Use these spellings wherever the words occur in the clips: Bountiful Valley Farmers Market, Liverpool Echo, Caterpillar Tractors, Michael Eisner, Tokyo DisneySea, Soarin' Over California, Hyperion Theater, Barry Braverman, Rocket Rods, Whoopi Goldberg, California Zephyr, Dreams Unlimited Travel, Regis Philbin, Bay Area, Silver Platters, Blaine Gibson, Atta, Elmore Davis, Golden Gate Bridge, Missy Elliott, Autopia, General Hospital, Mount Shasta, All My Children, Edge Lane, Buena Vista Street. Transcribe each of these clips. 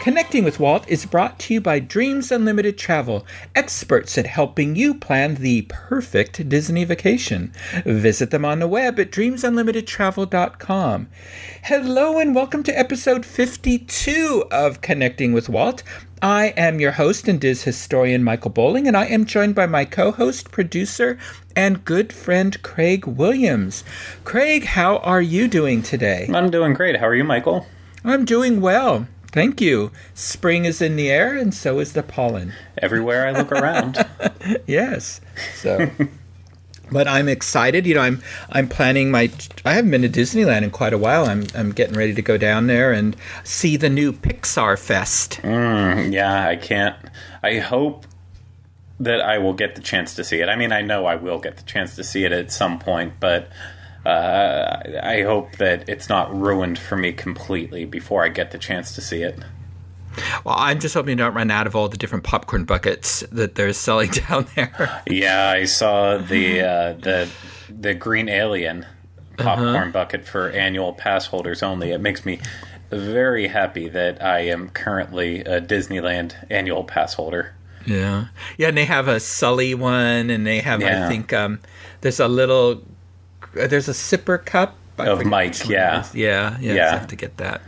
Connecting with Walt is brought to you by Dreams Unlimited Travel, experts at helping you plan the perfect Disney vacation. Visit them on the web at dreamsunlimitedtravel.com. Hello and welcome to episode 52 of Connecting with Walt. I am your host and Diz historian Michael Bowling, and I am joined by my co-host, producer, and good friend Craig Williams. Craig, how are you doing today? I'm doing great. How are you, Michael? I'm doing well. Thank you. Spring is in the air, and so is the pollen. Everywhere I look around. Yes. So, but I'm excited. You know, I'm planning my. I haven't been to Disneyland in quite a while. I'm getting ready to go down there and see the new Pixar Fest. Yeah, I can't. I hope that I will get the chance to see it. I mean, I know I will get the chance to see it at some point, but. I hope that it's not ruined for me completely before I get the chance to see it. Well, I'm just hoping you don't run out of all the different popcorn buckets that they're selling down there. Yeah, I saw the green alien popcorn bucket for annual pass holders only. It makes me very happy that I am currently a Disneyland annual pass holder. Yeah. Yeah, and they have a Sully one, and they have, I think, there's a little... There's a sipper cup of Mike, yeah. I have to get that.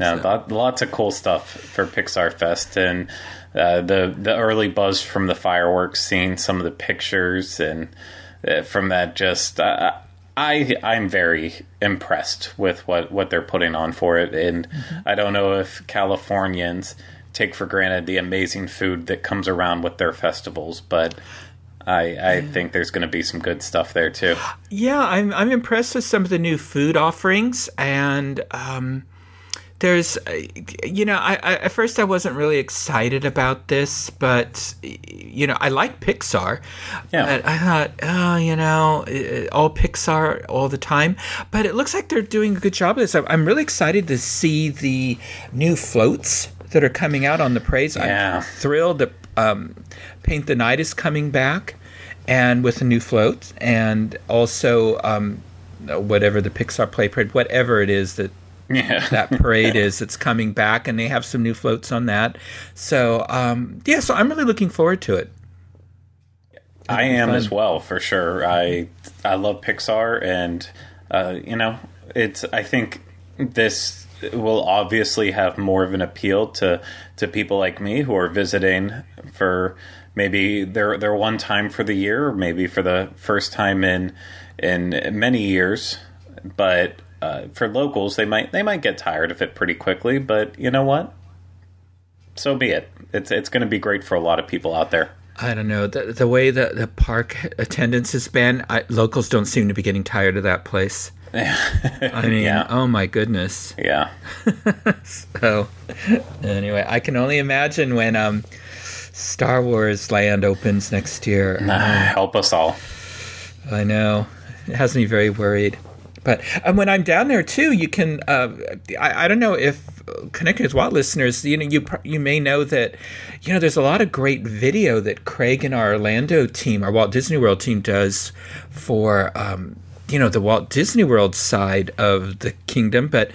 No, so. Lots of cool stuff for Pixar Fest, and the early buzz from the fireworks scene, some of the pictures, and from that, just I'm very impressed with what they're putting on for it, and I don't know if Californians take for granted the amazing food that comes around with their festivals, but. I think there's going to be some good stuff there, too. Yeah, I'm impressed with some of the new food offerings. And there's, you know, I at first I wasn't really excited about this. But, you know, I like Pixar. Yeah. But I thought, oh, you know, all Pixar all the time. But it looks like they're doing a good job of this. I'm really excited to see the new floats that are coming out on the parades. Yeah. I'm thrilled that Paint the Night is coming back, and with a new float, and also whatever the Pixar Play Parade, whatever it is that that parade is, it's coming back, and they have some new floats on that. So so I'm really looking forward to it. That'll be fun. As well, for sure. I love Pixar, and you know, it's. I think this. Will obviously have more of an appeal to people like me who are visiting for maybe their one time for the year, or maybe for the first time in many years. But for locals, they might get tired of it pretty quickly. But you know what? So be it. It's going to be great for a lot of people out there. I don't know. The way that the park attendance has been, locals don't seem to be getting tired of that place. I mean, oh my goodness. Yeah. So, anyway, I can only imagine when Star Wars Land opens next year. Help us all. I know. It has me very worried. But when I'm down there, too, you can I don't know if Connecting with Walt listeners, you know, you may know that, you know, there's a lot of great video that Craig and our Orlando team, our Walt Disney World team, does for you know, the Walt Disney World side of the kingdom. But,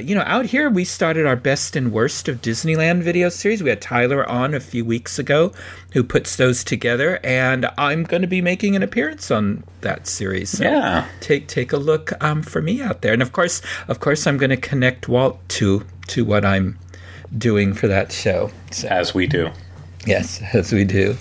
you know, out here, we started our Best and Worst of Disneyland video series. We had Tyler on a few weeks ago who puts those together. And I'm going to be making an appearance on that series. So take a look for me out there. And, of course, I'm going to connect Walt to what I'm doing for that show. So. As we do. Yes, as we do.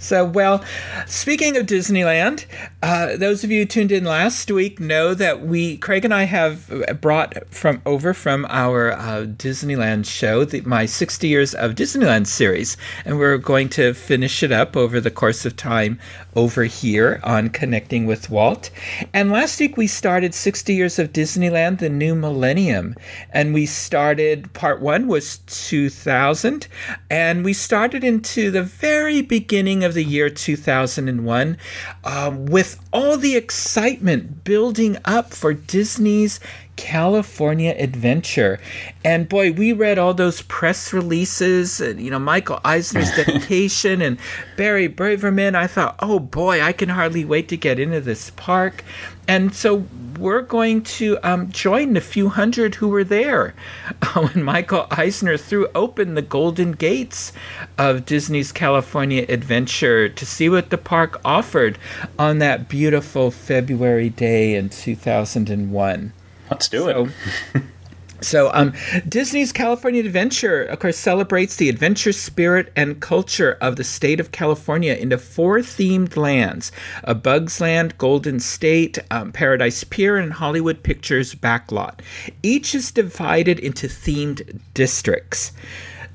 So, well, speaking of Disneyland, those of you who tuned in last week know that Craig and I have brought from our Disneyland show, my 60 Years of Disneyland series, and we're going to finish it up over the course of time over here on Connecting with Walt. And last week we started 60 Years of Disneyland, the New Millennium, and we started part one was 2000, and we started in to the very beginning of the year 2001 with all the excitement building up for Disney's California Adventure. And boy, we read all those press releases and, you know, Michael Eisner's dedication and Barry Braverman. I thought, oh boy, I can hardly wait to get into this park. And so we're going to join the few hundred who were there when Michael Eisner threw open the golden gates of Disney's California Adventure to see what the park offered on that beautiful February day in 2001. Let's do it. So Disney's California Adventure, of course, celebrates the adventure spirit and culture of the state of California into four themed lands: A Bugs Land, Golden State, Paradise Pier, and Hollywood Pictures Backlot. Each is divided into themed districts.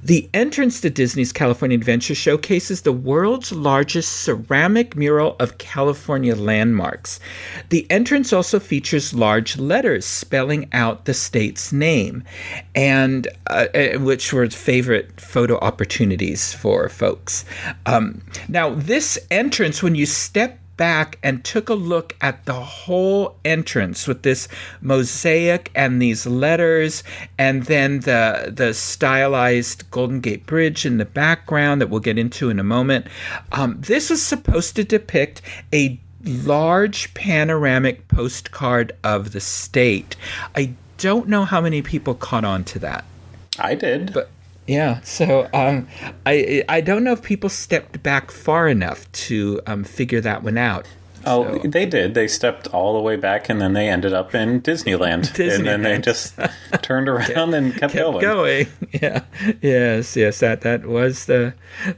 The entrance to Disney's California Adventure showcases the world's largest ceramic mural of California landmarks. The entrance also features large letters spelling out the state's name, and which were favorite photo opportunities for folks. Now, this entrance, when you step back and took a look at the whole entrance with this mosaic and these letters, and then the stylized Golden Gate Bridge in the background that we'll get into in a moment. This was supposed to depict a large panoramic postcard of the state. I don't know how many people caught on to that. I did. But yeah, so I don't know if people stepped back far enough to figure that one out. Oh, so they did. They stepped all the way back, and then they ended up in Disneyland. And then they just turned around and kept going. Yeah. Yes. That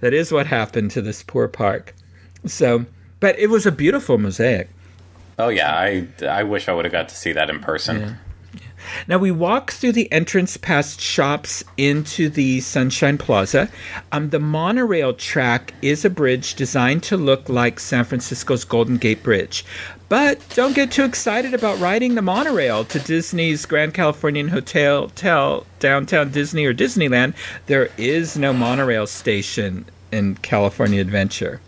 is what happened to this poor park. So, but it was a beautiful mosaic. Oh yeah, I wish I would have got to see that in person. Yeah. Now, we walk through the entrance past shops into the Sunshine Plaza. The monorail track is a bridge designed to look like San Francisco's Golden Gate Bridge. But don't get too excited about riding the monorail to Disney's Grand Californian Hotel, Downtown Disney, or Disneyland. There is no monorail station in California Adventure.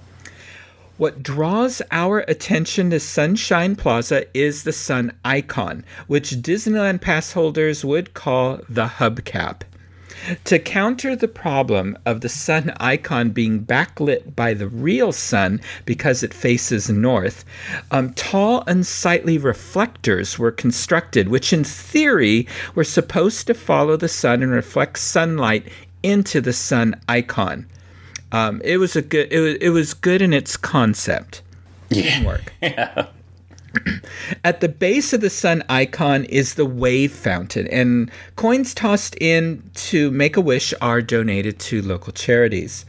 What draws our attention to Sunshine Plaza is the sun icon, which Disneyland pass holders would call the hubcap. To counter the problem of the sun icon being backlit by the real sun because it faces north, tall, unsightly reflectors were constructed, which in theory were supposed to follow the sun and reflect sunlight into the sun icon. It was good in its concept. It didn't work. Yeah. At the base of the sun icon is the wave fountain, and coins tossed in to Make-A-Wish are donated to local charities.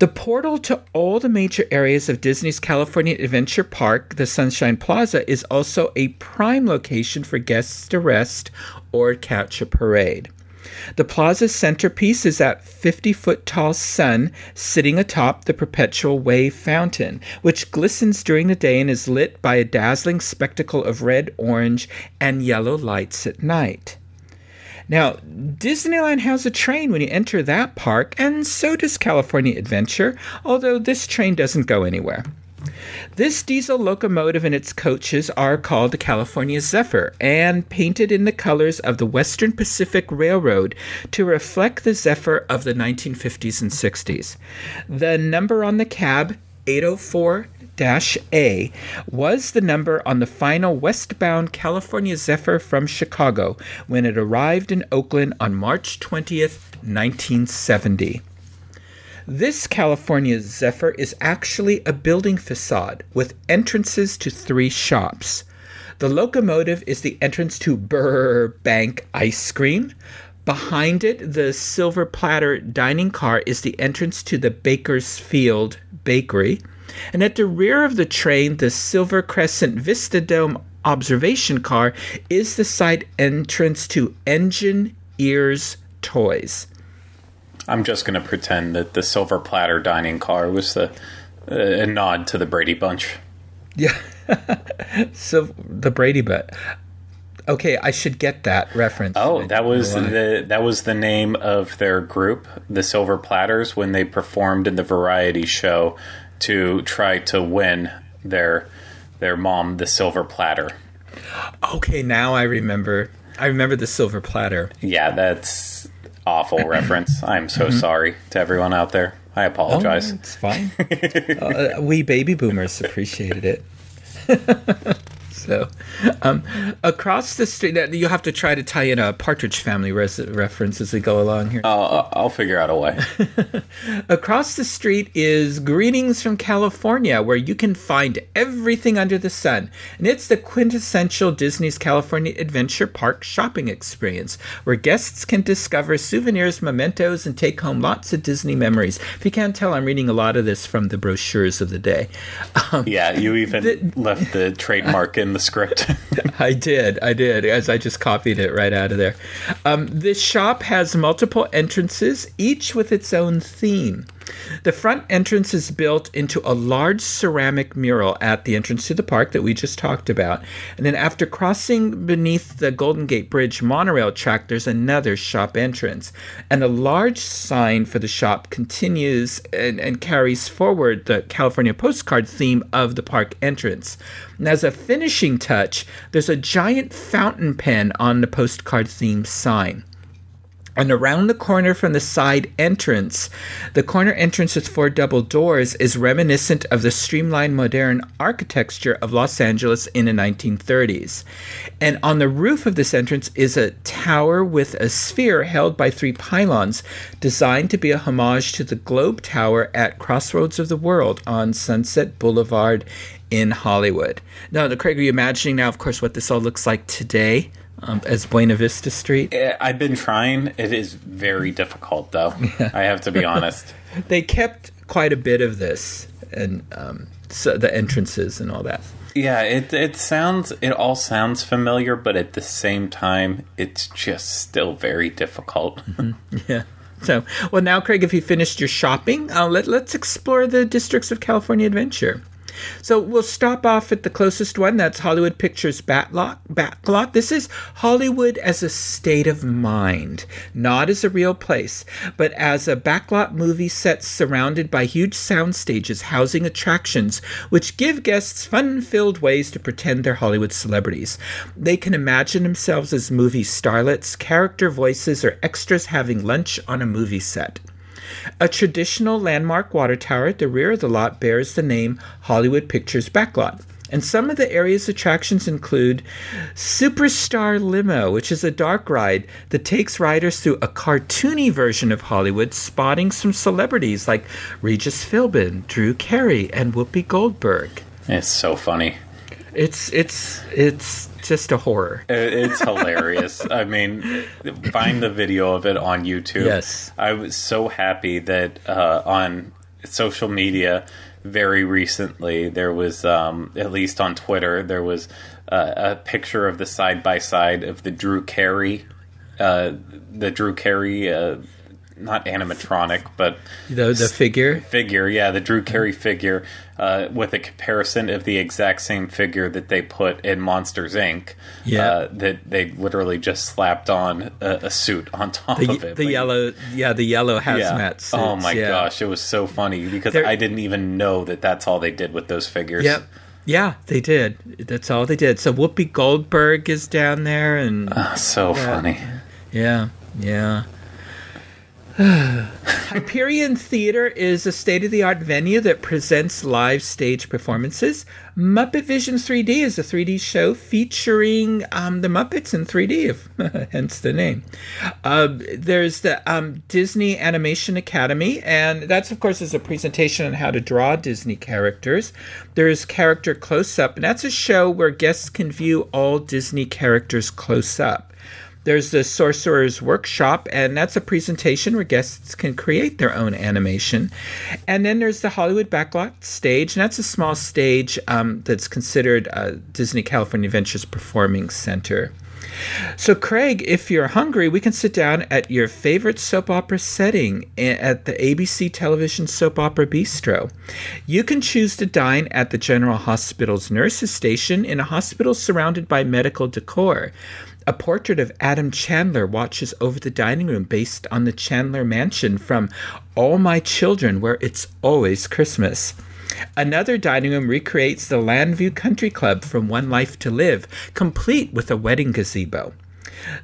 The portal to all the major areas of Disney's California Adventure Park, the Sunshine Plaza, is also a prime location for guests to rest or catch a parade. The plaza's centerpiece is that 50-foot-tall sun sitting atop the perpetual wave fountain, which glistens during the day and is lit by a dazzling spectacle of red, orange, and yellow lights at night. Now, Disneyland has a train when you enter that park, and so does California Adventure, although this train doesn't go anywhere. This diesel locomotive and its coaches are called the California Zephyr and painted in the colors of the Western Pacific Railroad to reflect the Zephyr of the 1950s and 60s. The number on the cab, 804-A, was the number on the final westbound California Zephyr from Chicago when it arrived in Oakland on March 20th, 1970. This California Zephyr is actually a building facade with entrances to three shops. The locomotive is the entrance to Burr Bank Ice Cream. Behind it, the silver platter dining car is the entrance to the Bakersfield Bakery. And at the rear of the train, the Silver Crescent Vistadome observation car is the side entrance to Engine Ears Toys. I'm just going to pretend that the silver platter dining car was a nod to the Brady Bunch. Yeah. So the Brady Bunch. Okay, I should get that reference. Oh, that was the name of their group, the Silver Platters, when they performed in the variety show to try to win their mom the silver platter. Okay, now I remember. I remember the silver platter. Yeah, that's awful reference. I'm so sorry to everyone out there. I apologize. Oh, it's fine. We baby boomers appreciated it. So, across the street, you have to try to tie in a Partridge Family reference as we go along here. I'll figure out a way. Across the street is Greetings from California, where you can find everything under the sun. And it's the quintessential Disney's California Adventure Park shopping experience, where guests can discover souvenirs, mementos, and take home lots of Disney memories. If you can't tell, I'm reading a lot of this from the brochures of the day. Yeah, you even left the trademark in the script. I did, as I just copied it right out of there. This shop has multiple entrances, each with its own theme. The front entrance is built into a large ceramic mural at the entrance to the park that we just talked about. And then after crossing beneath the Golden Gate Bridge monorail track, there's another shop entrance. And a large sign for the shop continues and carries forward the California postcard theme of the park entrance. And as a finishing touch, there's a giant fountain pen on the postcard theme sign. And around the corner from the side entrance, the corner entrance with four double doors is reminiscent of the streamlined modern architecture of Los Angeles in the 1930s. And on the roof of this entrance is a tower with a sphere held by three pylons designed to be a homage to the Globe Tower at Crossroads of the World on Sunset Boulevard in Hollywood. Now, Craig, are you imagining now, of course, what this all looks like today? As Buena Vista Street? I've been trying. It is very difficult, though. Yeah. I have to be honest. They kept quite a bit of this, and so the entrances and all that. Yeah, it all sounds familiar, but at the same time, it's just still very difficult. Yeah. So, well, now, Craig, if you finished your shopping, let's explore the districts of California Adventure. So we'll stop off at the closest one. That's Hollywood Pictures Backlot. This is Hollywood as a state of mind, not as a real place, but as a backlot movie set surrounded by huge sound stages housing attractions, which give guests fun-filled ways to pretend they're Hollywood celebrities. They can imagine themselves as movie starlets, character voices, or extras having lunch on a movie set. A traditional landmark water tower at the rear of the lot bears the name Hollywood Pictures Backlot. And some of the area's attractions include Superstar Limo, which is a dark ride that takes riders through a cartoony version of Hollywood, spotting some celebrities like Regis Philbin, Drew Carey, and Whoopi Goldberg. It's so funny. It's just a horror. It's hilarious. I mean, find the video of it on YouTube. Yes. I was so happy that on social media very recently there was, at least on Twitter, there was a picture of the side-by-side of the Drew Carey, not animatronic, but the figure. Yeah, the Drew Carey figure, with a comparison of the exact same figure that they put in Monsters, Inc. Yeah, that they literally just slapped on a suit on top of it. The yellow hazmat suits. Oh my gosh, it was so funny because I didn't even know that that's all they did with those figures. Yep. Yeah, they did. That's all they did. So Whoopi Goldberg is down there, and funny. Yeah. Yeah. Hyperion Theater is a state-of-the-art venue that presents live stage performances. Muppet Vision 3D is a 3D show featuring the Muppets in 3D, hence the name. There's the Disney Animation Academy, and that's, of course, is a presentation on how to draw Disney characters. There's Character Close-Up, and that's a show where guests can view all Disney characters close-up. There's the Sorcerer's Workshop, and that's a presentation where guests can create their own animation. And then there's the Hollywood Backlot Stage, and that's a small stage that's considered Disney California Adventure's Performing Center. So, Craig, if you're hungry, we can sit down at your favorite soap opera setting at the ABC Television Soap Opera Bistro. You can choose to dine at the General Hospital's Nurses Station in a hospital surrounded by medical decor. A portrait of Adam Chandler watches over the dining room based on the Chandler Mansion from All My Children, Where It's Always Christmas. Another dining room recreates the Landview Country Club from One Life to Live, complete with a wedding gazebo.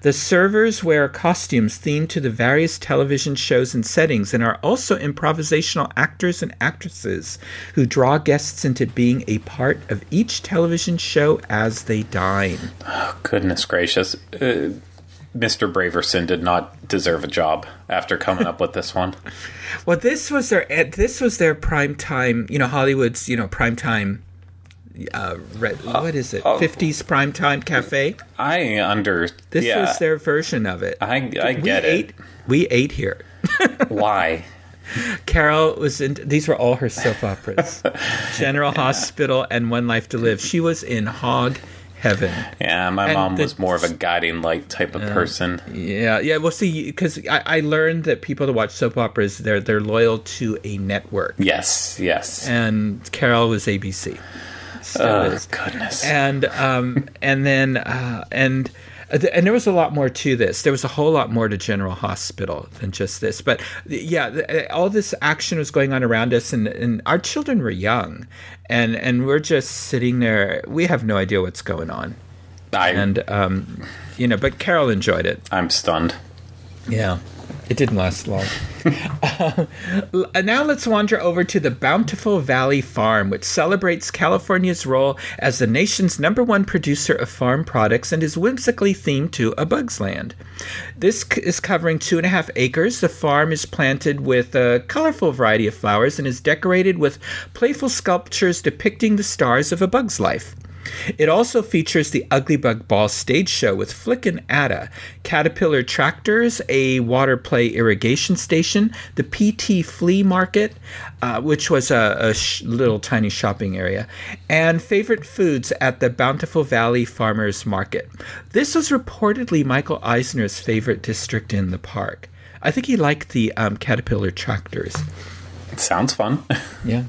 The servers wear costumes themed to the various television shows and settings and are also improvisational actors and actresses who draw guests into being a part of each television show as they dine. Oh, goodness gracious. Mr. Braverson did not deserve a job after coming up with this one. Well, this was their prime time, Hollywood's, prime time. What is it? 50s prime time cafe. This was their version of it. We ate here. Why? Carol was in. These were all her soap operas. General Hospital and One Life to Live. She was in Hog Heaven. Yeah, mom was more of a guiding light type of person. Yeah. Well, see, because I learned that people that watch soap operas, they're loyal to a network. Yes. And Carol was ABC. Goodness. And and there was a lot more to this. There was a whole lot more to General Hospital than just this. But yeah, all this action was going on around us, and our children were young. And we're just sitting there. We have no idea what's going on. But Carol enjoyed it. I'm stunned. Yeah. It didn't last long. Now let's wander over to the Bountiful Valley Farm, which celebrates California's role as the nation's #1 producer of farm products and is whimsically themed to A Bugs Land. This is covering 2.5 acres. The farm is planted with a colorful variety of flowers and is decorated with playful sculptures depicting the stars of a bug's life. It also features the Ugly Bug Ball stage show with Flickin' Atta, Caterpillar Tractors, a water play irrigation station, the PT Flea Market, which was a little tiny shopping area, and favorite foods at the Bountiful Valley Farmers Market. This was reportedly Michael Eisner's favorite district in the park. I think he liked the Caterpillar Tractors. It sounds fun. Yeah.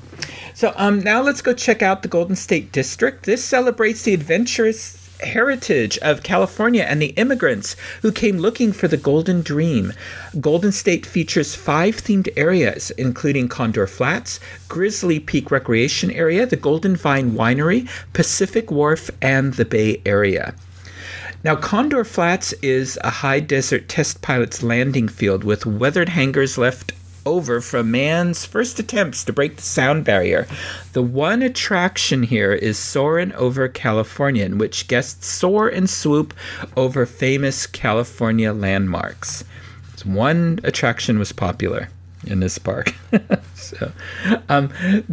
So now let's go check out the Golden State District. This celebrates the adventurous heritage of California and the immigrants who came looking for the golden dream. Golden State features 5 themed areas, including Condor Flats, Grizzly Peak Recreation Area, the Golden Vine Winery, Pacific Wharf, and the Bay Area. Now, Condor Flats is a high desert test pilot's landing field with weathered hangars left over from man's first attempts to break the sound barrier. The one attraction here is Soarin' Over California, in which guests soar and swoop over famous California landmarks. So one attraction was popular in this park. So,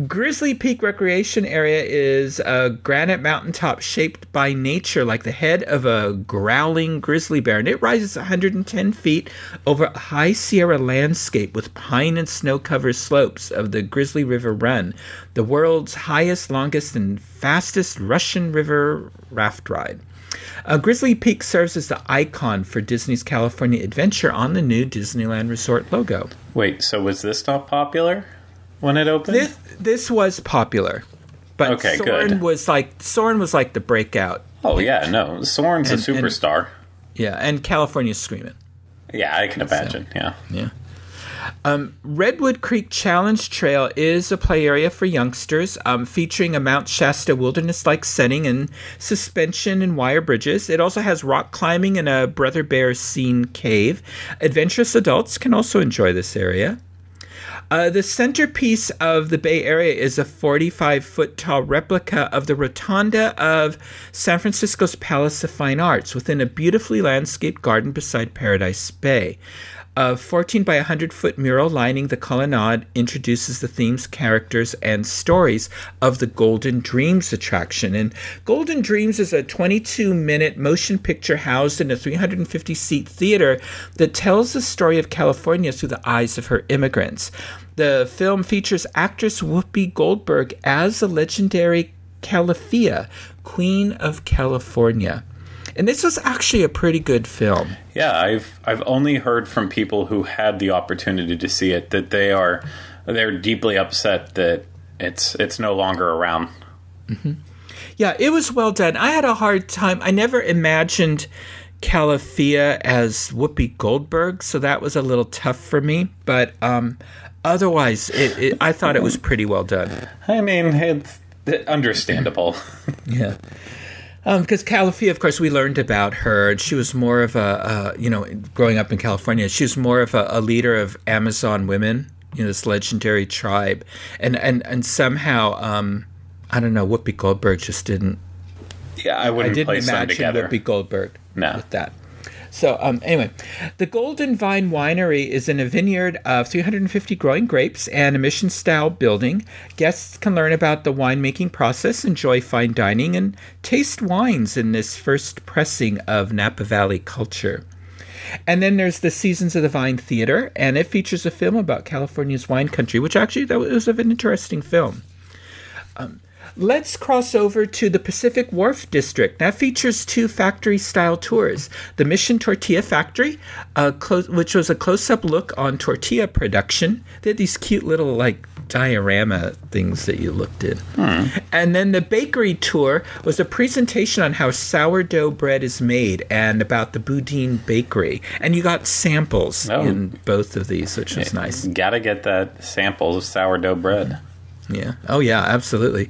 Grizzly Peak Recreation Area is a granite mountaintop shaped by nature like the head of a growling grizzly bear, and it rises 110 feet over a high Sierra landscape with pine and snow-covered slopes of the Grizzly River Run, the world's highest, longest, and fastest Russian river raft ride. Grizzly Peak serves as the icon for Disney's California Adventure on the new Disneyland Resort logo. Wait, so was this not popular when it opened? This was popular, but okay, Soarin' was like the breakout. Oh yeah, no, Soarin's a superstar. And California's screaming. Yeah, I can imagine. So, yeah. Redwood Creek Challenge Trail is a play area for youngsters, featuring a Mount Shasta wilderness-like setting and suspension and wire bridges. It also has rock climbing and a Brother Bear scene cave. Adventurous adults can also enjoy this area. The centerpiece of the Bay Area is a 45-foot-tall replica of the Rotunda of San Francisco's Palace of Fine Arts within a beautifully landscaped garden beside Paradise Bay. A 14 by 100 foot mural lining the colonnade introduces the themes, characters, and stories of the Golden Dreams attraction. And Golden Dreams is a 22-minute motion picture housed in a 350-seat theater that tells the story of California through the eyes of her immigrants. The film features actress Whoopi Goldberg as the legendary Califia, Queen of California. And this was actually a pretty good film. Yeah, I've only heard from people who had the opportunity to see it that they're deeply upset that it's no longer around. Mm-hmm. Yeah, it was well done. I had a hard time. I never imagined Calafia as Whoopi Goldberg, so that was a little tough for me. But otherwise, I thought it was pretty well done. I mean, it's understandable. Yeah. Because Calafia, of course, we learned about her. And she was more of a growing up in California, she was more of a leader of Amazon women, this legendary tribe. And somehow, I don't know, Whoopi Goldberg just didn't. Yeah, I didn't place imagine them together. Whoopi Goldberg with that. So anyway, the Golden Vine Winery is in a vineyard of 350 growing grapes and a mission-style building. Guests can learn about the winemaking process, enjoy fine dining, and taste wines in this first pressing of Napa Valley culture. And then there's the Seasons of the Vine Theater, and it features a film about California's wine country, which actually that was an interesting film. Let's cross over to the Pacific Wharf District. That features two factory-style tours. The Mission Tortilla Factory, which was a close-up look on tortilla production. They had these cute little, diorama things that you looked at. And then the bakery tour was a presentation on how sourdough bread is made and about the Boudin Bakery. And you got samples in both of these, which was nice. Gotta get that sample of sourdough bread. Mm-hmm. Yeah. Oh, yeah, absolutely.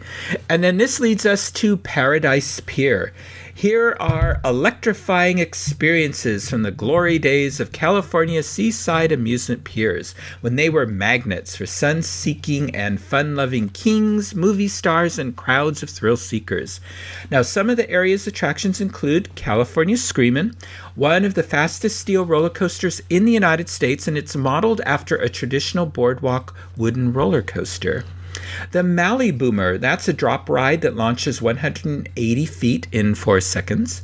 And then this leads us to Paradise Pier. Here are electrifying experiences from the glory days of California's seaside amusement piers, when they were magnets for sun-seeking and fun-loving kings, movie stars, and crowds of thrill-seekers. Now, some of the area's attractions include California Screamin', one of the fastest steel roller coasters in the United States, and it's modeled after a traditional boardwalk wooden roller coaster. The Malibu Boomer, that's a drop ride that launches 180 feet in 4 seconds.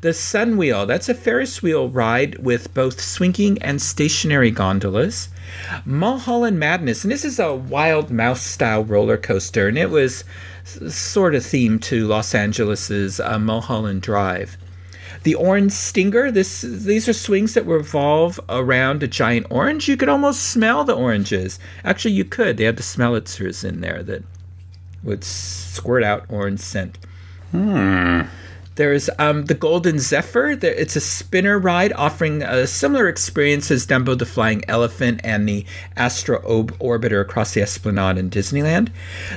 The Sun Wheel, that's a Ferris wheel ride with both swinging and stationary gondolas. Mulholland Madness, and this is a wild mouse-style roller coaster, and it was sort of themed to Los Angeles' Mulholland Drive. The Orange Stinger, these are swings that revolve around a giant orange. You could almost smell the oranges. Actually, you could. They had the smellitzers in there that would squirt out orange scent. There's the Golden Zephyr. It's a spinner ride offering a similar experience as Dumbo the Flying Elephant and the Astro Orbiter across the Esplanade in Disneyland.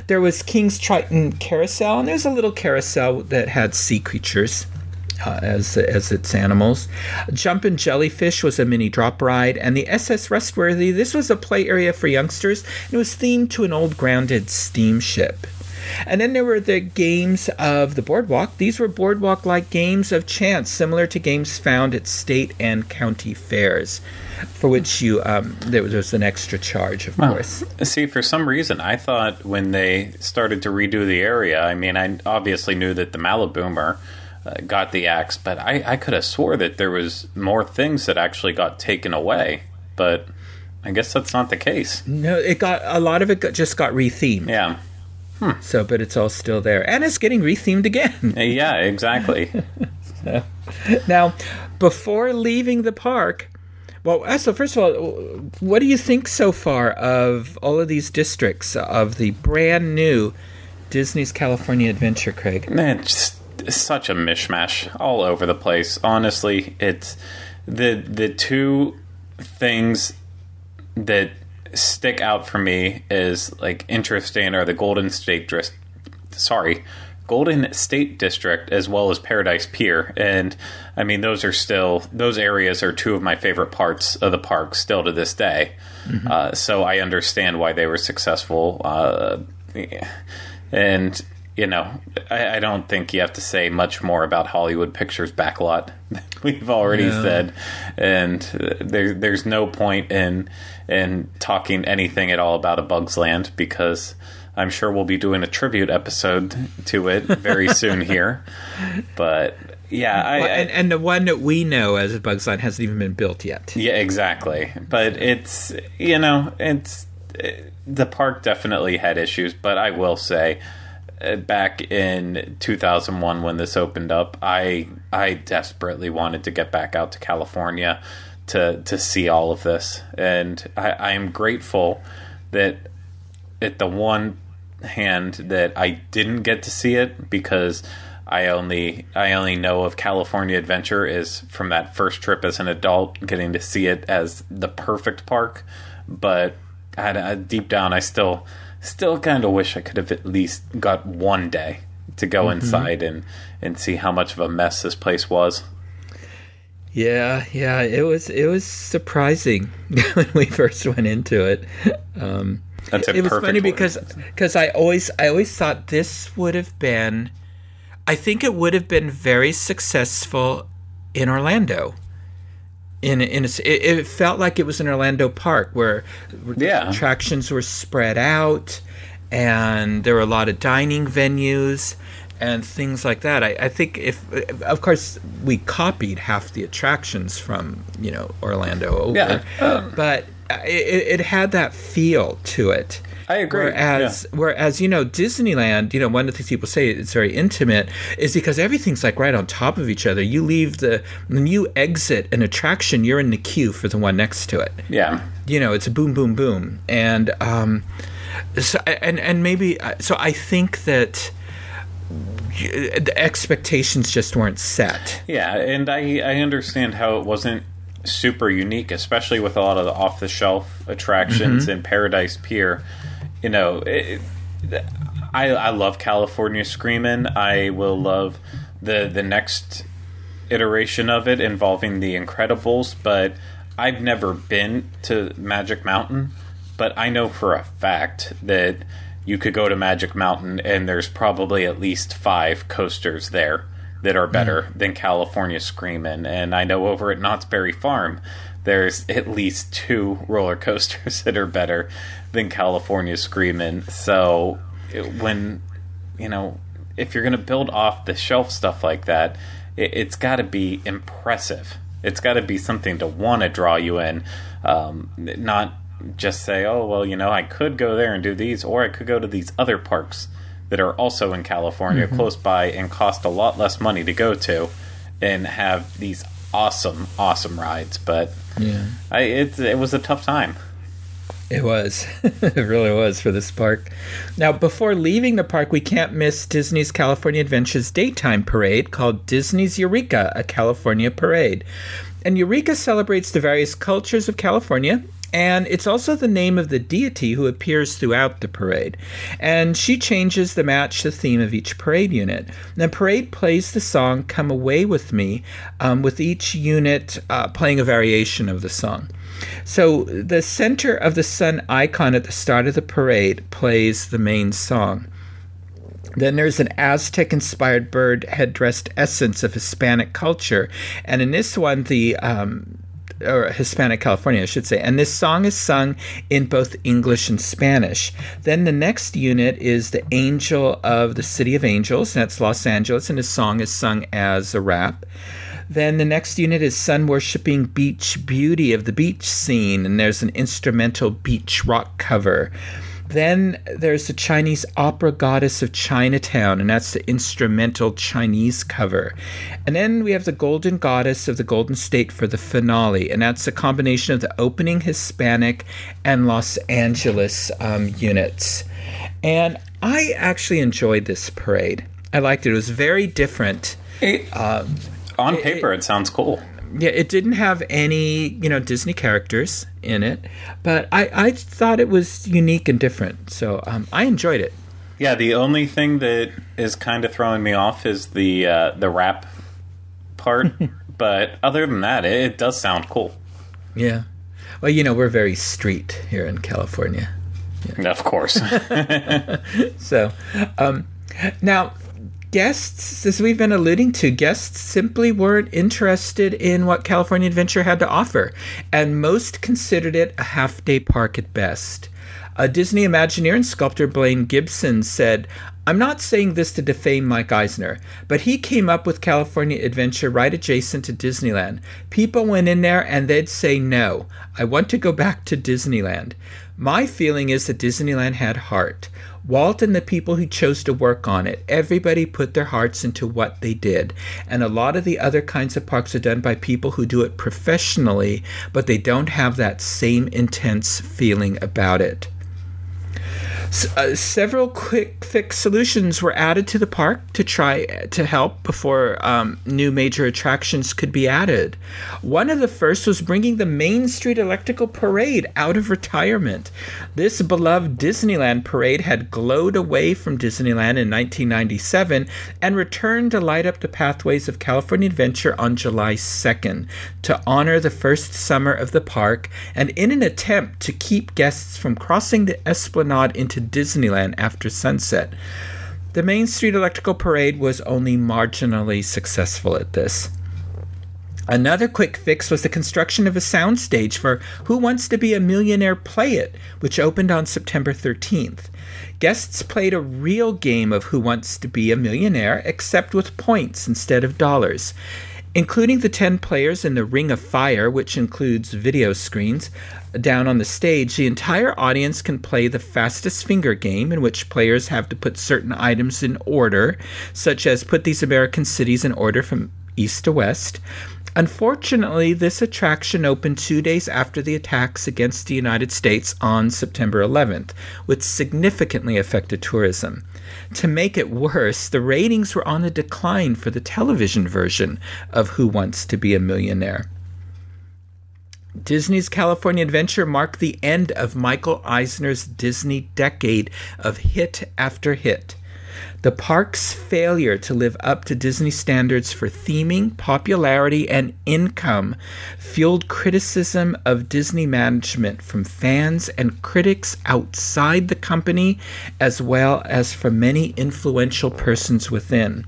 There was King's Triton Carousel, and there's a little carousel that had sea creatures as its animals. Jumpin' Jellyfish was a mini drop ride, and the SS Rustworthy, this was a play area for youngsters, and it was themed to an old grounded steamship. And then there were the games of the boardwalk. These were boardwalk-like games of chance, similar to games found at state and county fairs, for which you there was an extra charge, of course. See, for some reason, I thought when they started to redo the area, I mean, I obviously knew that the Malibu Boomer got the axe, but I could have swore that there was more things that actually got taken away, but I guess that's not the case. No, just got rethemed. Yeah. So, but it's all still there, and it's getting rethemed again. Yeah, exactly. So, now, before leaving the park, so first of all, what do you think so far of all of these districts of the brand new Disney's California Adventure, Craig? Man, such a mishmash all over the place. Honestly, it's the two things that stick out for me is interesting are the Golden State District as well as Paradise Pier, and I mean those areas are two of my favorite parts of the park still to this day. Mm-hmm. So I understand why they were successful. And I don't think you have to say much more about Hollywood Pictures Backlot. We've already said, and there's no point in talking anything at all about A Bugs Land, because I'm sure we'll be doing a tribute episode to it very soon here. But yeah, and the one that we know as A Bugs Land hasn't even been built yet. Yeah, exactly. But it's the park definitely had issues, but I will say, back in 2001 when this opened up, I desperately wanted to get back out to California to see all of this. And I am grateful that at the one hand that I didn't get to see it, because I only know of California Adventure is from that first trip as an adult, getting to see it as the perfect park. But deep down, I still kind of wish I could have at least got one day to go inside and see how much of a mess this place was. Yeah, it was surprising when we first went into it. That's a perfect word. It was funny because I always thought this would have been. I think it would have been very successful in Orlando. It felt like it was an Orlando park where attractions were spread out, and there were a lot of dining venues and things like that. I think of course, we copied half the attractions from Orlando over, but it had that feel to it. I agree. Whereas Disneyland, one of the things people say it's very intimate is because everything's like right on top of each other. You leave when you exit an attraction, you're in the queue for the one next to it. Yeah. It's a boom, boom, boom. And so I think that the expectations just weren't set. Yeah, and I understand how it wasn't super unique, especially with a lot of the off-the-shelf attractions in Paradise Pier. I love California Screamin'. I will love the next iteration of it involving the Incredibles, but I've never been to Magic Mountain, but I know for a fact that you could go to Magic Mountain and there's probably at least 5 coasters there that are better than California Screamin'. And I know over at Knott's Berry Farm, there's at least 2 roller coasters that are better than California Screamin'. So when, if you're going to build off the shelf stuff like that, it's got to be impressive. It's got to be something to want to draw you in. Not just say, oh, well, I could go there and do these, or I could go to these other parks that are also in California close by and cost a lot less money to go to and have these awesome rides. But it was a tough time. It was. It really was for this park. Now, before leaving the park, we can't miss Disney's California Adventure's daytime parade called Disney's Eureka, a California Parade. And Eureka celebrates the various cultures of California, and it's also the name of the deity who appears throughout the parade. And she changes to match the theme of each parade unit. The parade plays the song Come Away With Me, with each unit playing a variation of the song. So the center of the sun icon at the start of the parade plays the main song. Then there's an Aztec-inspired bird head-dressed essence of Hispanic culture. And in this one, or Hispanic California, I should say. And this song is sung in both English and Spanish. Then the next unit is the Angel of the City of Angels, and that's Los Angeles, and his song is sung as a rap. Then the next unit is Sun Worshipping Beach Beauty of the Beach Scene, and there's an instrumental beach rock cover. Then there's the Chinese Opera Goddess of Chinatown, and that's the instrumental Chinese cover. And then we have the Golden Goddess of the Golden State for the finale, and that's a combination of the opening Hispanic and Los Angeles units. And I actually enjoyed this parade. I liked it. It was very different. On paper, it sounds cool. Yeah, it didn't have any, Disney characters in it, but I thought it was unique and different, so I enjoyed it. Yeah, the only thing that is kind of throwing me off is the rap part, but other than that, it does sound cool. Yeah. Well, we're very street here in California. Yeah. Of course. So, now... Guests, as we've been alluding to, guests simply weren't interested in what California Adventure had to offer, and most considered it a half-day park at best. Disney Imagineer and sculptor Blaine Gibson said, "I'm not saying this to defame Mike Eisner, but he came up with California Adventure right adjacent to Disneyland. People went in there and they'd say, no, I want to go back to Disneyland. My feeling is that Disneyland had heart. Walt and the people who chose to work on it, everybody put their hearts into what they did. And a lot of the other kinds of parks are done by people who do it professionally, but they don't have that same intense feeling about it. Several quick fix solutions were added to the park to try to help before new major attractions could be added. One of the first was bringing the Main Street Electrical Parade out of retirement. This beloved Disneyland parade had glowed away from Disneyland in 1997 and returned to light up the pathways of California Adventure on July 2nd to honor the first summer of the park and in an attempt to keep guests from crossing the Esplanade into Disneyland after sunset. The Main Street Electrical Parade was only marginally successful at this. Another quick fix was the construction of a soundstage for Who Wants to Be a Millionaire Play It, which opened on September 13th. Guests played a real game of Who Wants to Be a Millionaire, except with points instead of dollars. Including the 10 players in the Ring of Fire, which includes video screens, down on the stage, the entire audience can play the fastest finger game, in which players have to put certain items in order, such as put these American cities in order from east to west. Unfortunately, this attraction opened 2 days after the attacks against the United States on September 11th, which significantly affected tourism. To make it worse, the ratings were on the decline for the television version of Who Wants to Be a Millionaire. Disney's California Adventure marked the end of Michael Eisner's Disney decade of hit after hit. The park's failure to live up to Disney standards for theming, popularity, and income fueled criticism of Disney management from fans and critics outside the company, as well as from many influential persons within.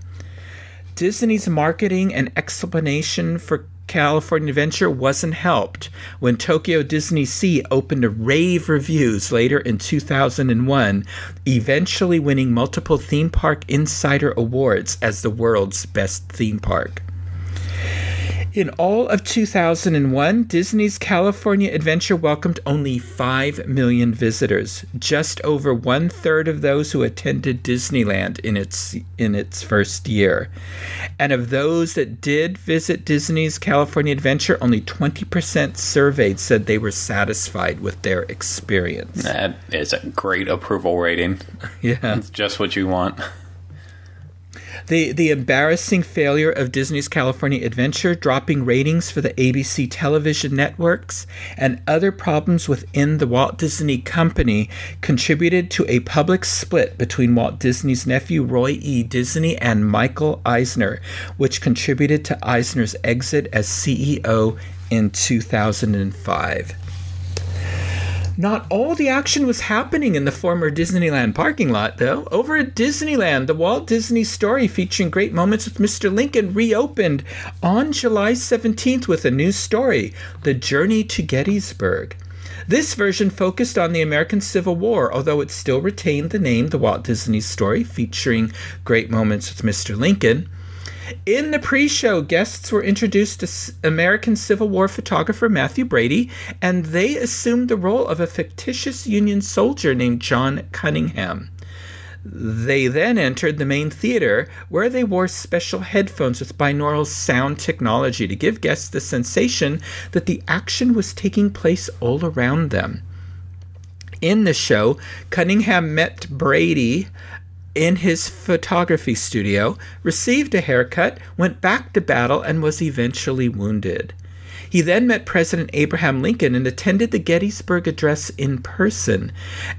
Disney's marketing and explanation for California Adventure wasn't helped when Tokyo Disney Sea opened to rave reviews later in 2001, eventually winning multiple theme park insider awards as the world's best theme park. In all of 2001, Disney's California Adventure welcomed only 5 million visitors, just over one-third of those who attended Disneyland in its first year. And of those that did visit Disney's California Adventure, only 20% surveyed said they were satisfied with their experience. That is a great approval rating. Yeah. It's just what you want. The embarrassing failure of Disney's California Adventure, dropping ratings for the ABC television networks, and other problems within the Walt Disney Company contributed to a public split between Walt Disney's nephew Roy E. Disney and Michael Eisner, which contributed to Eisner's exit as CEO in 2005. Not all the action was happening in the former Disneyland parking lot, though. Over at Disneyland, the Walt Disney Story featuring great moments with Mr. Lincoln reopened on July 17th with a new story, The Journey to Gettysburg. This version focused on the American Civil War, although it still retained the name The Walt Disney Story featuring great moments with Mr. Lincoln. In the pre-show, guests were introduced to American Civil War photographer Matthew Brady, and they assumed the role of a fictitious Union soldier named John Cunningham. They then entered the main theater, where they wore special headphones with binaural sound technology to give guests the sensation that the action was taking place all around them. In the show, Cunningham met Brady in his photography studio, received a haircut, went back to battle, and was eventually wounded. He then met President Abraham Lincoln and attended the Gettysburg Address in person.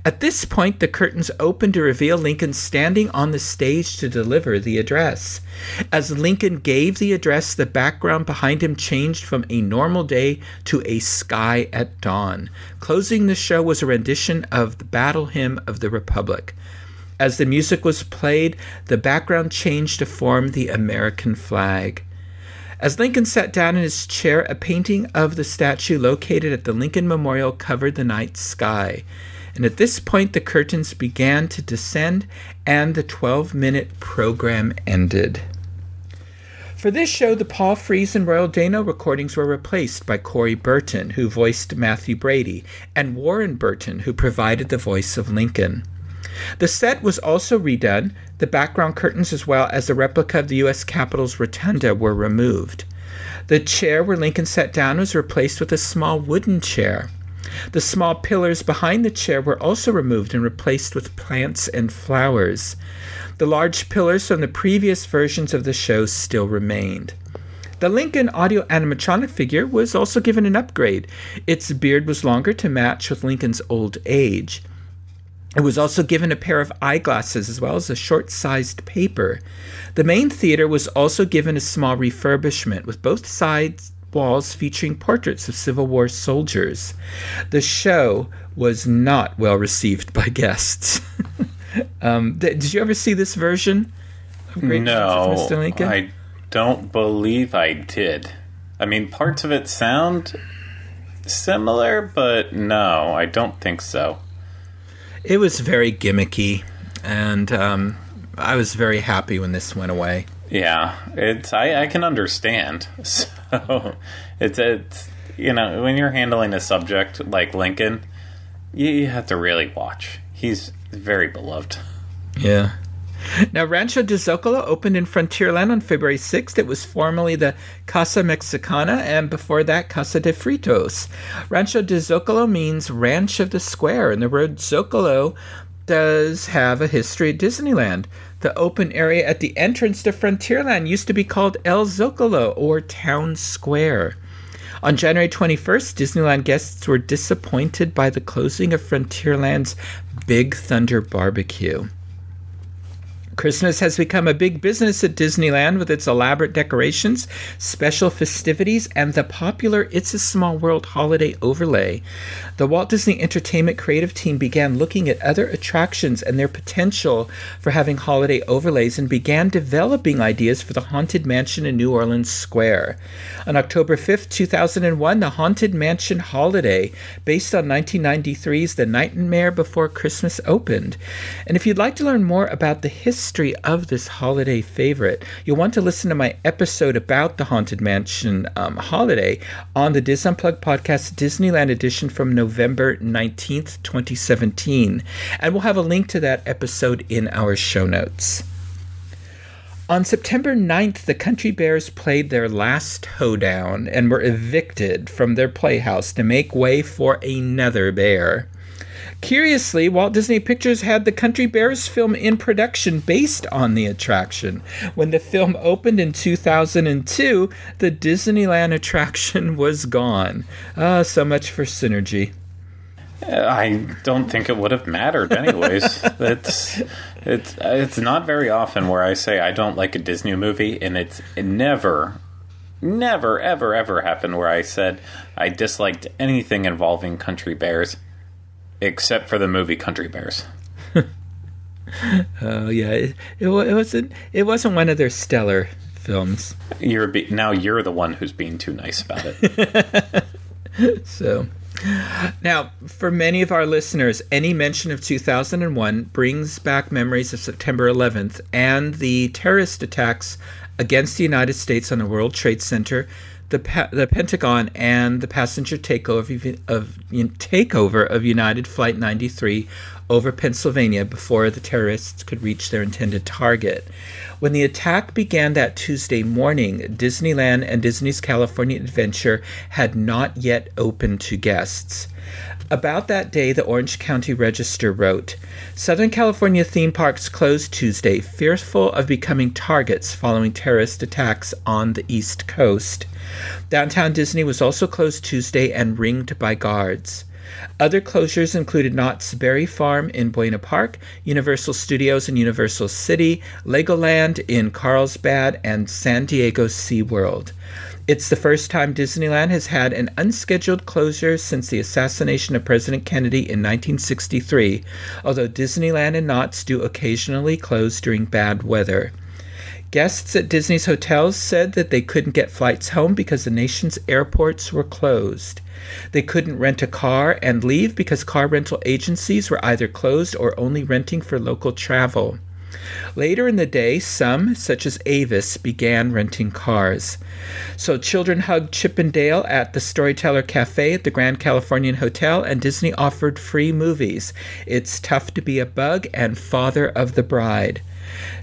At this point, the curtains opened to reveal Lincoln standing on the stage to deliver the address. As Lincoln gave the address, the background behind him changed from a normal day to a sky at dawn. Closing the show was a rendition of the Battle Hymn of the Republic. As the music was played, the background changed to form the American flag. As Lincoln sat down in his chair, a painting of the statue located at the Lincoln Memorial covered the night sky. And at this point, the curtains began to descend, and the 12-minute program ended. For this show, the Paul Frees and Royal Dano recordings were replaced by Corey Burton, who voiced Matthew Brady, and Warren Burton, who provided the voice of Lincoln. The set was also redone. The background curtains, as well as the replica of the U.S. Capitol's rotunda, were removed. The chair where Lincoln sat down was replaced with a small wooden chair. The small pillars behind the chair were also removed and replaced with plants and flowers. The large pillars from the previous versions of the show still remained. The Lincoln audio animatronic figure was also given an upgrade. Its beard was longer to match with Lincoln's old age. It was also given a pair of eyeglasses as well as a short-sized paper. The main theater was also given a small refurbishment, with both sides walls featuring portraits of Civil War soldiers. The show was not well received by guests. Did you ever see this version of Great Times with Mr. Lincoln? I don't believe I did. I mean, parts of it sound similar, but no, I don't think so. It was very gimmicky, and I was very happy when this went away. Yeah, I can understand. So it's when you're handling a subject like Lincoln, you have to really watch. He's very beloved. Yeah. Now, Rancho de Zocalo opened in Frontierland on February 6th. It was formerly the Casa Mexicana, and before that, Casa de Fritos. Rancho de Zocalo means Ranch of the Square, and the word Zocalo does have a history at Disneyland. The open area at the entrance to Frontierland used to be called El Zocalo, or Town Square. On January 21st, Disneyland guests were disappointed by the closing of Frontierland's Big Thunder Barbecue. Christmas has become a big business at Disneyland with its elaborate decorations, special festivities, and the popular It's a Small World holiday overlay. The Walt Disney Entertainment creative team began looking at other attractions and their potential for having holiday overlays and began developing ideas for the Haunted Mansion in New Orleans Square. On October 5, 2001, the Haunted Mansion Holiday, based on 1993's The Nightmare Before Christmas, opened. And if you'd like to learn more about the history of this holiday favorite, you'll want to listen to my episode about the Haunted Mansion holiday on the Dis Unplugged podcast Disneyland edition from November 19th, 2017. And we'll have a link to that episode in our show notes. On September 9th, the Country Bears played their last hoedown and were evicted from their playhouse to make way for another bear. Curiously, Walt Disney Pictures had the Country Bears film in production based on the attraction. When the film opened in 2002, the Disneyland attraction was gone. So much for synergy. I don't think it would have mattered anyways. It's not very often where I say I don't like a Disney movie, and it's never, ever, ever happened where I said I disliked anything involving Country Bears. Except for the movie Country Bears. Oh yeah, it wasn't one of their stellar films. Now you're the one who's being too nice about it. So, now for many of our listeners, any mention of 2001 brings back memories of September 11th and the terrorist attacks against the United States on the World Trade Center, the Pentagon, and the passenger takeover of United Flight 93 over Pennsylvania before the terrorists could reach their intended target. When the attack began that Tuesday morning, Disneyland and Disney's California Adventure had not yet opened to guests. About that day, the Orange County Register wrote, "Southern California theme parks closed Tuesday, fearful of becoming targets following terrorist attacks on the East Coast. Downtown Disney was also closed Tuesday and ringed by guards. Other closures included Knott's Berry Farm in Buena Park, Universal Studios in Universal City, Legoland in Carlsbad, and San Diego SeaWorld. It's the first time Disneyland has had an unscheduled closure since the assassination of President Kennedy in 1963, although Disneyland and Knott's do occasionally close during bad weather. Guests at Disney's hotels said that they couldn't get flights home because the nation's airports were closed. They couldn't rent a car and leave because car rental agencies were either closed or only renting for local travel. Later in the day, some, such as Avis, began renting cars. So children hugged Chip and Dale at the Storyteller Cafe at the Grand Californian Hotel, and Disney offered free movies, It's Tough to Be a Bug and Father of the Bride.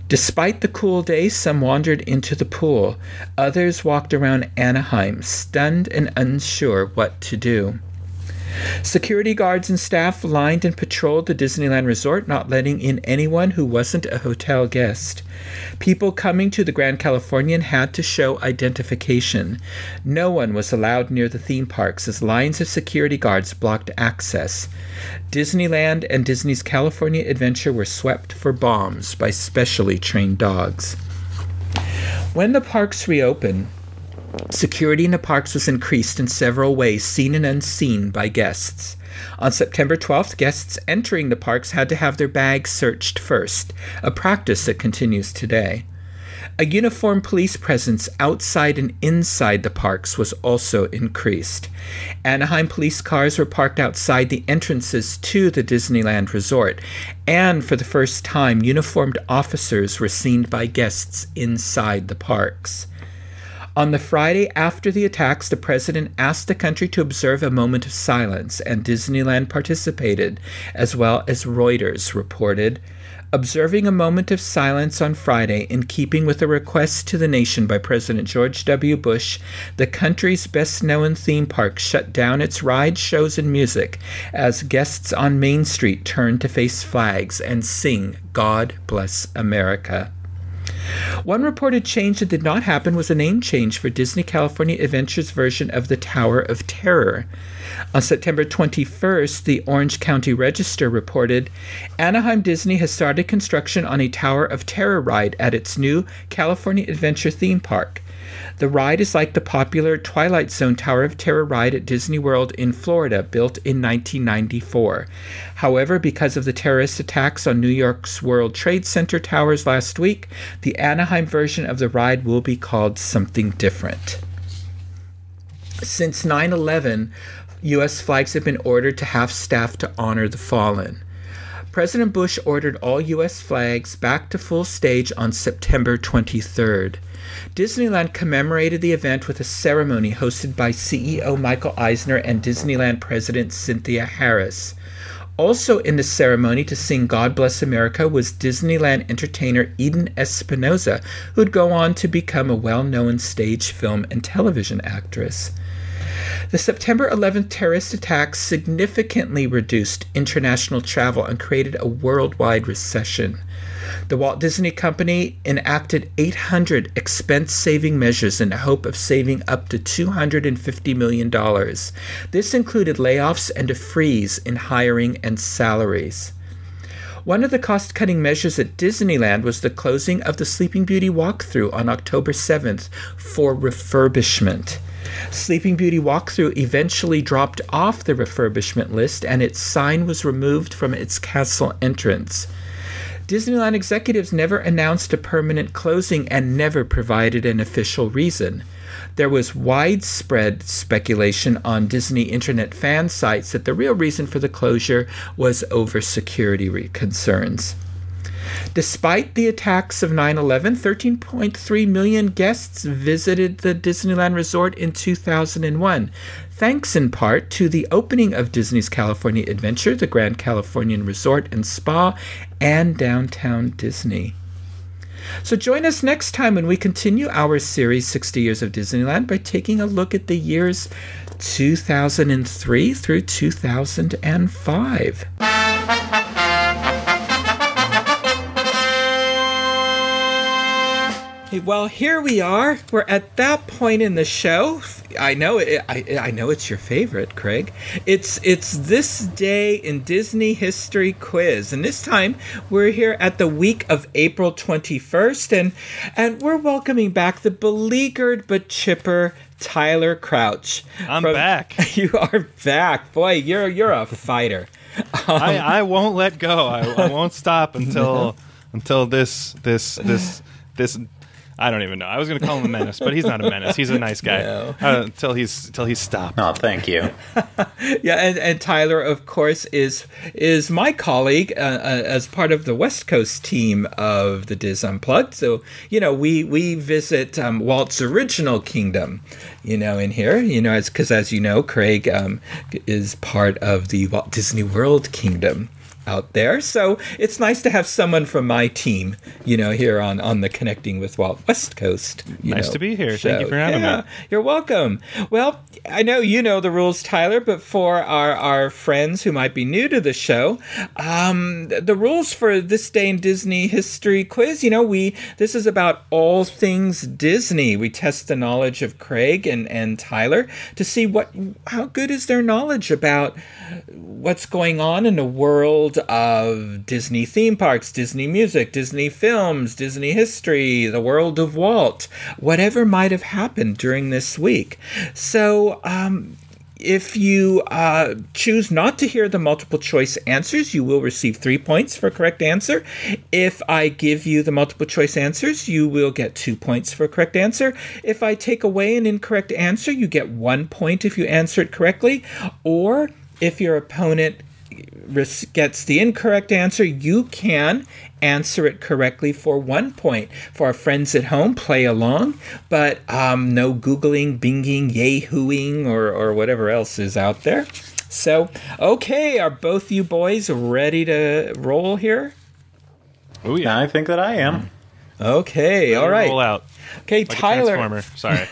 Despite the cool day, some wandered into the pool. Others walked around Anaheim, stunned and unsure what to do. Security guards and staff lined and patrolled the Disneyland Resort, not letting in anyone who wasn't a hotel guest. People coming to the Grand Californian had to show identification. No one was allowed near the theme parks as lines of security guards blocked access. Disneyland and Disney's California Adventure were swept for bombs by specially trained dogs. When the parks reopened, security in the parks was increased in several ways, seen and unseen by guests. On September 12th, guests entering the parks had to have their bags searched first, a practice that continues today. A uniformed police presence outside and inside the parks was also increased. Anaheim police cars were parked outside the entrances to the Disneyland Resort, and for the first time, uniformed officers were seen by guests inside the parks. On the Friday after the attacks, the president asked the country to observe a moment of silence, and Disneyland participated, as well as Reuters reported, observing a moment of silence on Friday in keeping with a request to the nation by President George W. Bush. The country's best-known theme park shut down its rides, shows, and music as guests on Main Street turned to face flags and sing "God Bless America." One reported change that did not happen was a name change for Disney California Adventure's version of the Tower of Terror. On September 21st, the Orange County Register reported, Anaheim Disney has started construction on a Tower of Terror ride at its new California Adventure theme park. The ride is like the popular Twilight Zone Tower of Terror ride at Disney World in Florida, built in 1994. However, because of the terrorist attacks on New York's World Trade Center towers last week, the Anaheim version of the ride will be called something different. Since 9/11, U.S. flags have been ordered to half staff to honor the fallen. President Bush ordered all U.S. flags back to full stage on September 23rd. Disneyland commemorated the event with a ceremony hosted by CEO Michael Eisner and Disneyland President Cynthia Harris. Also in the ceremony to sing God Bless America was Disneyland entertainer Eden Espinosa, who'd go on to become a well-known stage, film, and television actress. The September 11th terrorist attacks significantly reduced international travel and created a worldwide recession. The Walt Disney Company enacted 800 expense-saving measures in the hope of saving up to $250 million. This included layoffs and a freeze in hiring and salaries. One of the cost-cutting measures at Disneyland was the closing of the Sleeping Beauty walkthrough on October 7th for refurbishment. Sleeping Beauty walkthrough eventually dropped off the refurbishment list, and its sign was removed from its castle entrance. Disneyland executives never announced a permanent closing and never provided an official reason. There was widespread speculation on Disney internet fan sites that the real reason for the closure was over security concerns. Despite the attacks of 9/11, 13.3 million guests visited the Disneyland Resort in 2001, thanks in part to the opening of Disney's California Adventure, the Grand Californian Resort and Spa, and Downtown Disney. So join us next time when we continue our series 60 Years of Disneyland by taking a look at the years 2003 through 2005. Well, here we are. We're at that point in the show. I know it's your favorite, Craig. It's This Day in Disney History Quiz. And this time, we're here at the week of April 21st. And we're welcoming back the beleaguered but chipper Tyler Crouch. I'm back. You are back. Boy, you're a fighter. I won't let go. I won't stop until this I don't even know. I was going to call him a menace, but he's not a menace. He's a nice guy till he's stopped. Oh, thank you. Yeah, and Tyler, of course, is my colleague as part of the West Coast team of the Diz Unplugged. So, you know, we visit Walt's original kingdom, you know, in here, you know, because as you know, Craig is part of the Walt Disney World kingdom out there. So it's nice to have someone from my team, you know, here on the Connecting with Walt West Coast. Nice to be here. Thank you for having me. You're welcome. Well, I know you know the rules, Tyler, but for our friends who might be new to the show, the rules for this day in Disney history quiz, you know, this is about all things Disney. We test the knowledge of Craig and Tyler to see how good is their knowledge about what's going on in the world of Disney theme parks, Disney music, Disney films, Disney history, the world of Walt, whatever might have happened during this week. So if you choose not to hear the multiple choice answers, you will receive 3 points for a correct answer. If I give you the multiple choice answers, you will get 2 points for a correct answer. If I take away an incorrect answer, you get 1 point if you answer it correctly. Or if your opponent gets the incorrect answer, you can answer it correctly for 1 point. For our friends at home, play along, but no Googling, binging, yahooing, or whatever else is out there. So, okay, are both you boys ready to roll here? Oh, yeah, I think that I am. Okay, all right. Roll out. Okay, like Tyler. Transformer. Sorry.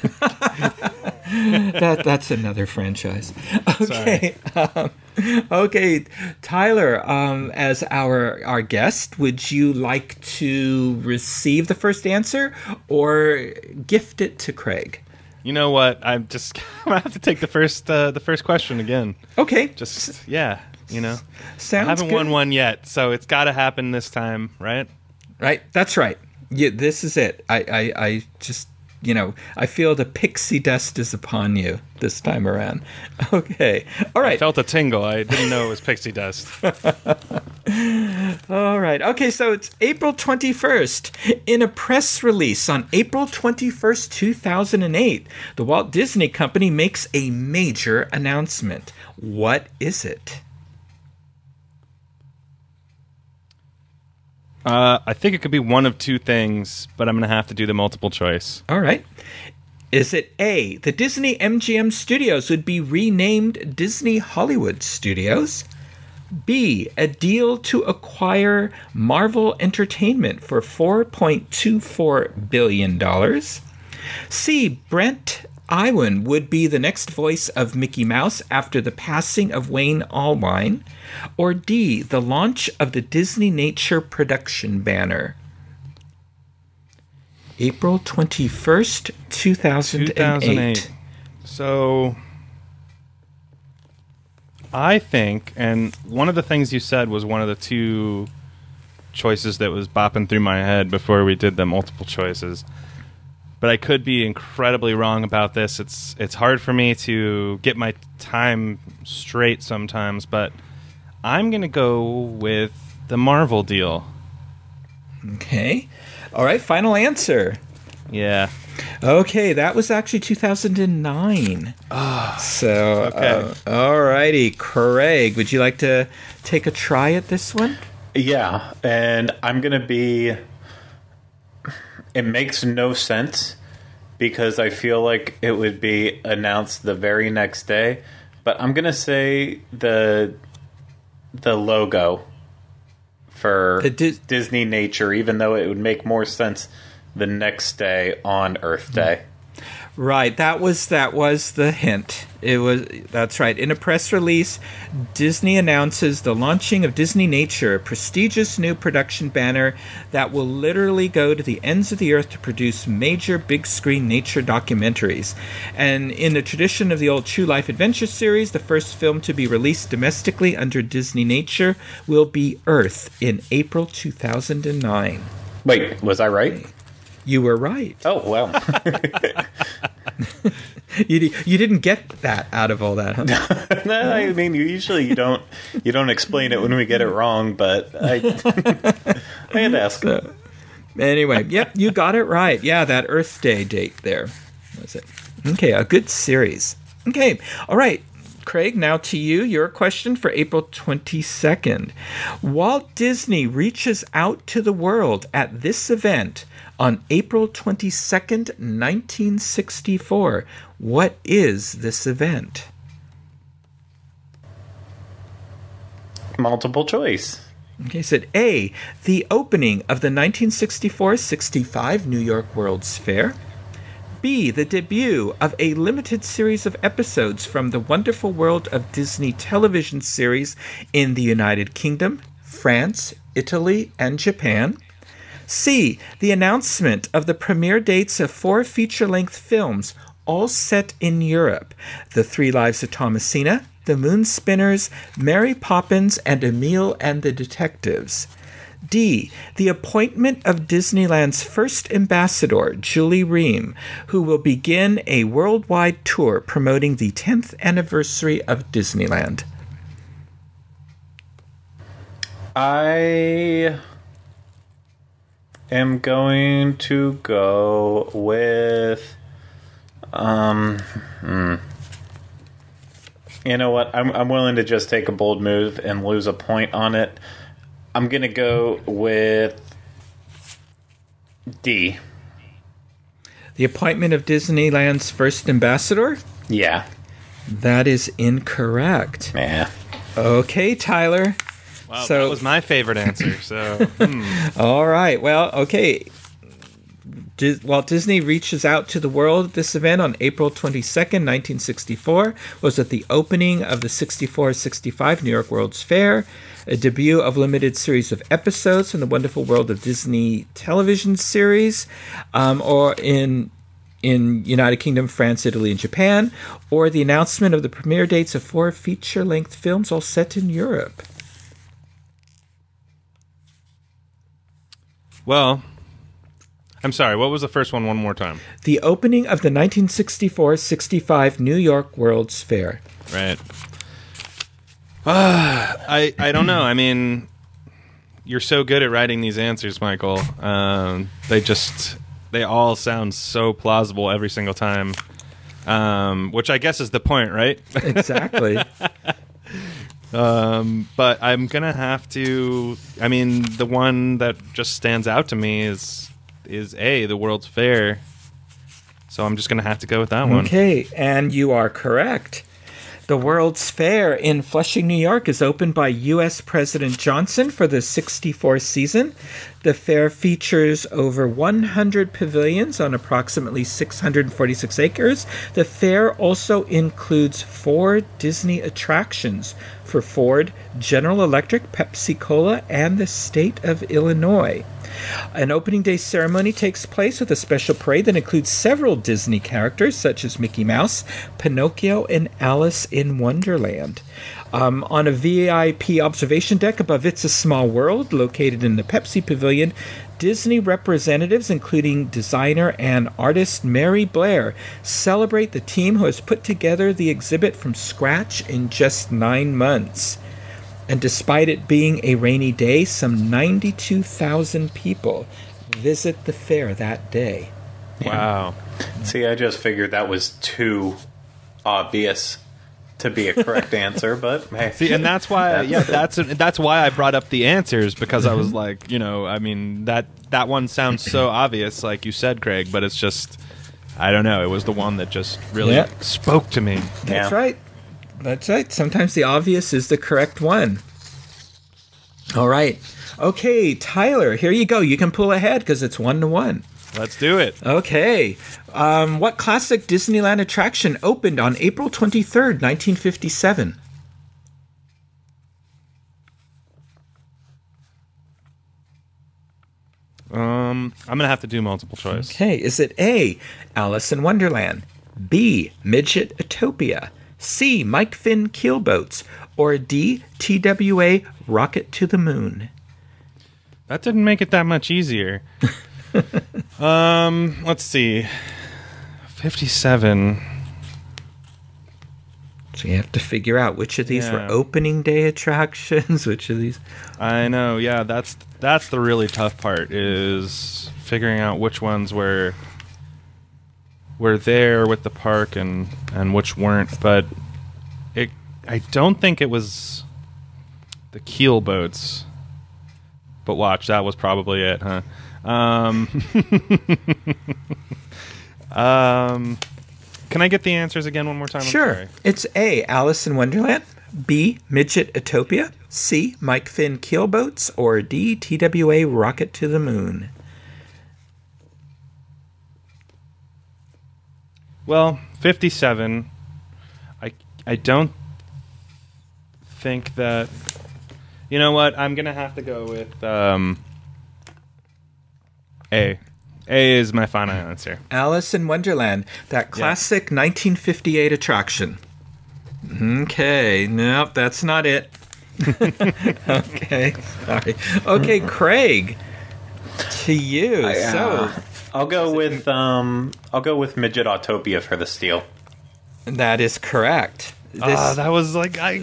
That's another franchise. Okay. Okay, Tyler, as our guest, would you like to receive the first answer or gift it to Craig? You know what? I'm gonna have to take the first question again. Okay. Just yeah, you know. Sounds I haven't good. Won one yet, so it's got to happen this time, right? Right. That's right. Yeah, this is it. I just, you know, I feel the pixie dust is upon you this time around. Okay. All right. I felt a tingle. I didn't know it was pixie dust. All right. Okay, so it's April 21st. In a press release on April 21st, 2008, the Walt Disney Company makes a major announcement. What is it? I think it could be one of two things, but I'm going to have to do the multiple choice. All right. Is it A, the Disney MGM Studios would be renamed Disney Hollywood Studios? B, a deal to acquire Marvel Entertainment for $4.24 billion? C, Brent Iwan would be the next voice of Mickey Mouse after the passing of Wayne Allwine? Or D, the launch of the Disney Nature production banner? April 21st, 2008. So I think, and one of the things you said was one of the two choices that was bopping through my head before we did the multiple choices. But I could be incredibly wrong about this. It's hard for me to get my time straight sometimes, but I'm going to go with the Marvel deal. Okay. All right, final answer. Yeah. Okay, that was actually 2009. Oh, so, okay. All righty, Craig, would you like to take a try at this one? Yeah, and I'm going to be... It makes no sense because I feel like it would be announced the very next day. But I'm going to say the logo for Disney Nature, even though it would make more sense the next day on Earth Day. Right. That was the hint. That's right. In a press release, Disney announces the launching of Disney Nature, a prestigious new production banner that will literally go to the ends of the earth to produce major big screen nature documentaries. And in the tradition of the old True Life Adventure series, the first film to be released domestically under Disney Nature will be Earth in April 2009. Wait, was I right? You were right. Oh, wow. You didn't get that out of all that, huh? No, I mean, usually you don't explain it when we get it wrong, but I had to ask. So, Anyway, yep, you got it right. Yeah, that Earth Day date there. That's it. Okay, a good series. Okay, all right. Craig, now to you, your question for April 22nd. Walt Disney reaches out to the world at this event on April 22nd, 1964. What is this event? Multiple choice. Okay, so A, the opening of the 1964-65 New York World's Fair. B, the debut of a limited series of episodes from the Wonderful World of Disney television series in the United Kingdom, France, Italy, and Japan. C, the announcement of the premiere dates of 4 feature-length films, all set in Europe, The 3 Lives of Thomasina, The Moonspinners, Mary Poppins, and Emil and the Detectives. D, the appointment of Disneyland's first ambassador, Julie Rehm, who will begin a worldwide tour promoting the 10th anniversary of Disneyland. I am going to go with... You know what? I'm willing to just take a bold move and lose a point on it. I'm going to go with D. The appointment of Disneyland's first ambassador? Yeah. That is incorrect. Yeah. Okay, Tyler. Wow, so that was my favorite answer. So. All right. Well, okay. Walt Disney reaches out to the world at this event on April 22nd, 1964, was at the opening of the 64-65 New York World's Fair, a debut of limited series of episodes from the Wonderful World of Disney television series, or in United Kingdom, France, Italy, and Japan, or the announcement of the premiere dates of 4 feature-length films all set in Europe. Well... I'm sorry, what was the first one more time? The opening of the 1964-65 New York World's Fair. Right. I don't know. I mean, you're so good at writing these answers, Michael. They all sound so plausible every single time, which I guess is the point, right? Exactly. But I'm going to have to... I mean, the one that just stands out to me is A, the World's Fair. So I'm just going to have to go with that one. Okay, and you are correct. The World's Fair in Flushing, New York is opened by U.S. President Johnson for the 64 season. The fair features over 100 pavilions on approximately 646 acres. The fair also includes 4 Disney attractions for Ford, General Electric, Pepsi-Cola, and the state of Illinois. An opening day ceremony takes place with a special parade that includes several Disney characters, such as Mickey Mouse, Pinocchio, and Alice in Wonderland. On a VIP observation deck above It's a Small World, located in the Pepsi Pavilion, Disney representatives, including designer and artist Mary Blair, celebrate the team who has put together the exhibit from scratch in just 9 months. And despite it being a rainy day, some 92,000 people visit the fair that day. Wow. See, I just figured that was too obvious to be a correct answer, but hey. See, and that's why, that's why I brought up the answers, because I was like, that one sounds so obvious, like you said, Craig, but it's just, I don't know, it was the one that just really spoke to me. That's right. That's right. Sometimes the obvious is the correct one. All right. Okay, Tyler, here you go. You can pull ahead because it's 1-1. Let's do it. Okay. What classic Disneyland attraction opened on April 23rd, 1957? I'm going to have to do multiple choice. Okay. Is it A, Alice in Wonderland, B, Midget-Utopia, C, Mike Finn Keelboats, or D, TWA Rocket to the Moon? That didn't make it that much easier. Let's see. 57. So you have to figure out which of these were opening day attractions, which of these... I know, yeah, that's the really tough part, is figuring out which ones were there with the park and which weren't. But I don't think it was the keel boats. But watch, that was probably it, huh? Can I get the answers again one more time? Sure. It's A, Alice in Wonderland, B, Midget Utopia, C, Mike Finn Keelboats, or D, TWA Rocket to the Moon. Well, 57. I don't think that... You know what? I'm going to have to go with A. A is my final answer. Alice in Wonderland, that classic 1958 attraction. Okay, nope, that's not it. Okay, sorry. Okay, Craig, to you. I'll go with Midget Autopia for the steal. That is correct. That was like I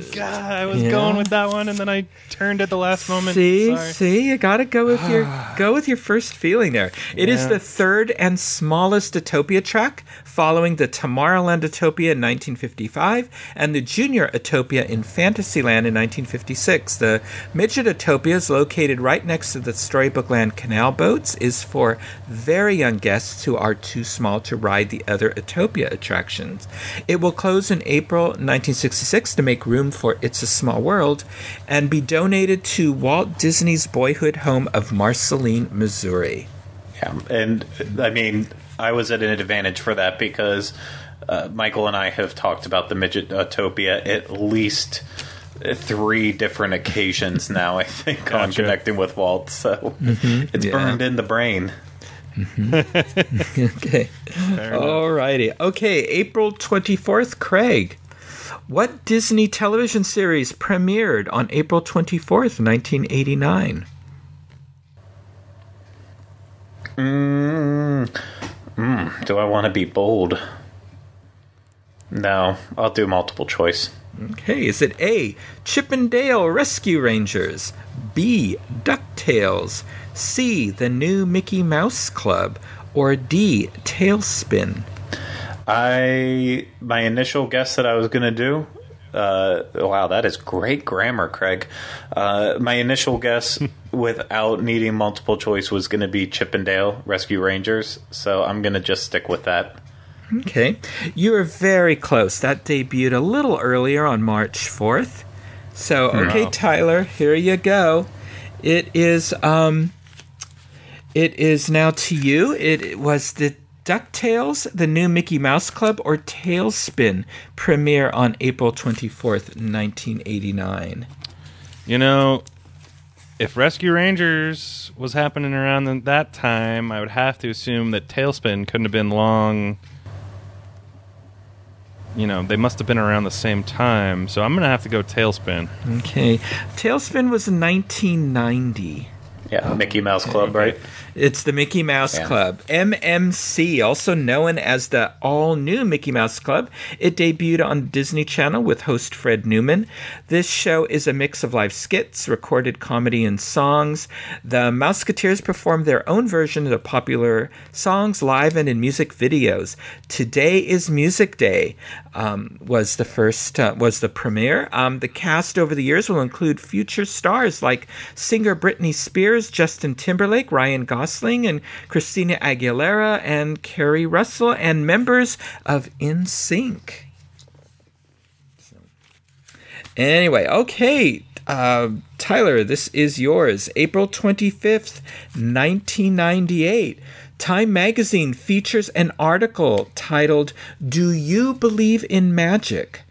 was going with that one, and then I turned at the last moment. See, you gotta go with your first feeling there. It is the third and smallest Utopia track, following the Tomorrowland Utopia in 1955 and the Junior Utopia in Fantasyland in 1956. The Midget Utopia is located right next to the Storybookland Canal Boats. Is for very young guests who are too small to ride the other Utopia attractions. It will close in April 1966 to make room for It's a Small World, and be donated to Walt Disney's boyhood home of Marceline, Missouri. Yeah, and I mean, I was at an advantage for that because Michael and I have talked about the Midget Utopia at least 3 different occasions now, I think, on Connecting with Walt, so it's burned in the brain. Okay. Alrighty. Okay, April 24th, Craig. What Disney television series premiered on April 24th, 1989? Do I want to be bold? No, I'll do multiple choice. Okay, is it A, Chip and Dale Rescue Rangers, B, DuckTales, C, The New Mickey Mouse Club, or D, Tailspin? My initial guess that I was going to do, wow, that is great grammar, Craig. My initial guess without needing multiple choice was going to be Chip and Dale Rescue Rangers, so I'm going to just stick with that. Okay. You were very close. That debuted a little earlier on March 4th. So, Tyler, here you go. It is now to you. It was the DuckTales, The New Mickey Mouse Club, or Tailspin premiere on April 24th, 1989? You know, if Rescue Rangers was happening around that time, I would have to assume that Tailspin couldn't have been long. You know, they must have been around the same time, so I'm going to have to go Tailspin. Okay. Tailspin was 1990. Yeah, Mickey Mouse Club, right? It's the Mickey Mouse Club. MMC, also known as the all-new Mickey Mouse Club. It debuted on Disney Channel with host Fred Newman. This show is a mix of live skits, recorded comedy, and songs. The Mouseketeers perform their own version of the popular songs live and in music videos. Today is Music Day was the premiere. The cast over the years will include future stars like singer Britney Spears, Justin Timberlake, Ryan Gosling, and Christina Aguilera, and Kerry Russell, and members of NSYNC. Anyway, okay, Tyler, this is yours. April 25th, 1998. Time magazine features an article titled, "Do You Believe in Magic?"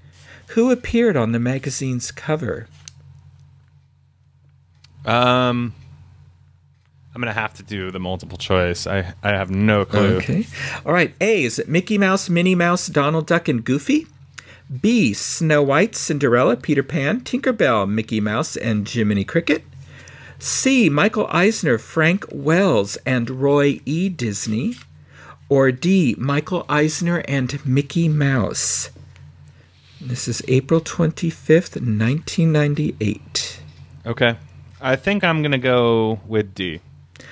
Who appeared on the magazine's cover? I'm going to have to do the multiple choice. I have no clue. Okay. All right. A, is it Mickey Mouse, Minnie Mouse, Donald Duck, and Goofy? B, Snow White, Cinderella, Peter Pan, Tinkerbell, Mickey Mouse, and Jiminy Cricket? C, Michael Eisner, Frank Wells, and Roy E. Disney? Or D, Michael Eisner and Mickey Mouse? This is April 25th, 1998. Okay. I think I'm going to go with D,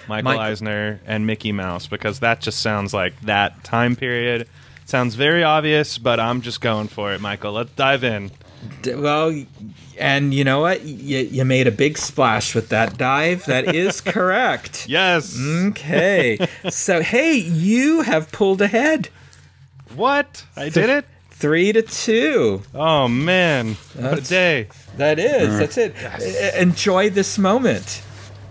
Michael Eisner and Mickey Mouse, because that just sounds like that time period. Sounds very obvious, but I'm just going for it, Michael. Let's dive in. Well, and you know what? You made a big splash with that dive. That is correct. Yes. Okay. So, hey, you have pulled ahead. What? I did it? 3-2. Oh, man. What a day. That is. That's it. Yes. Enjoy this moment.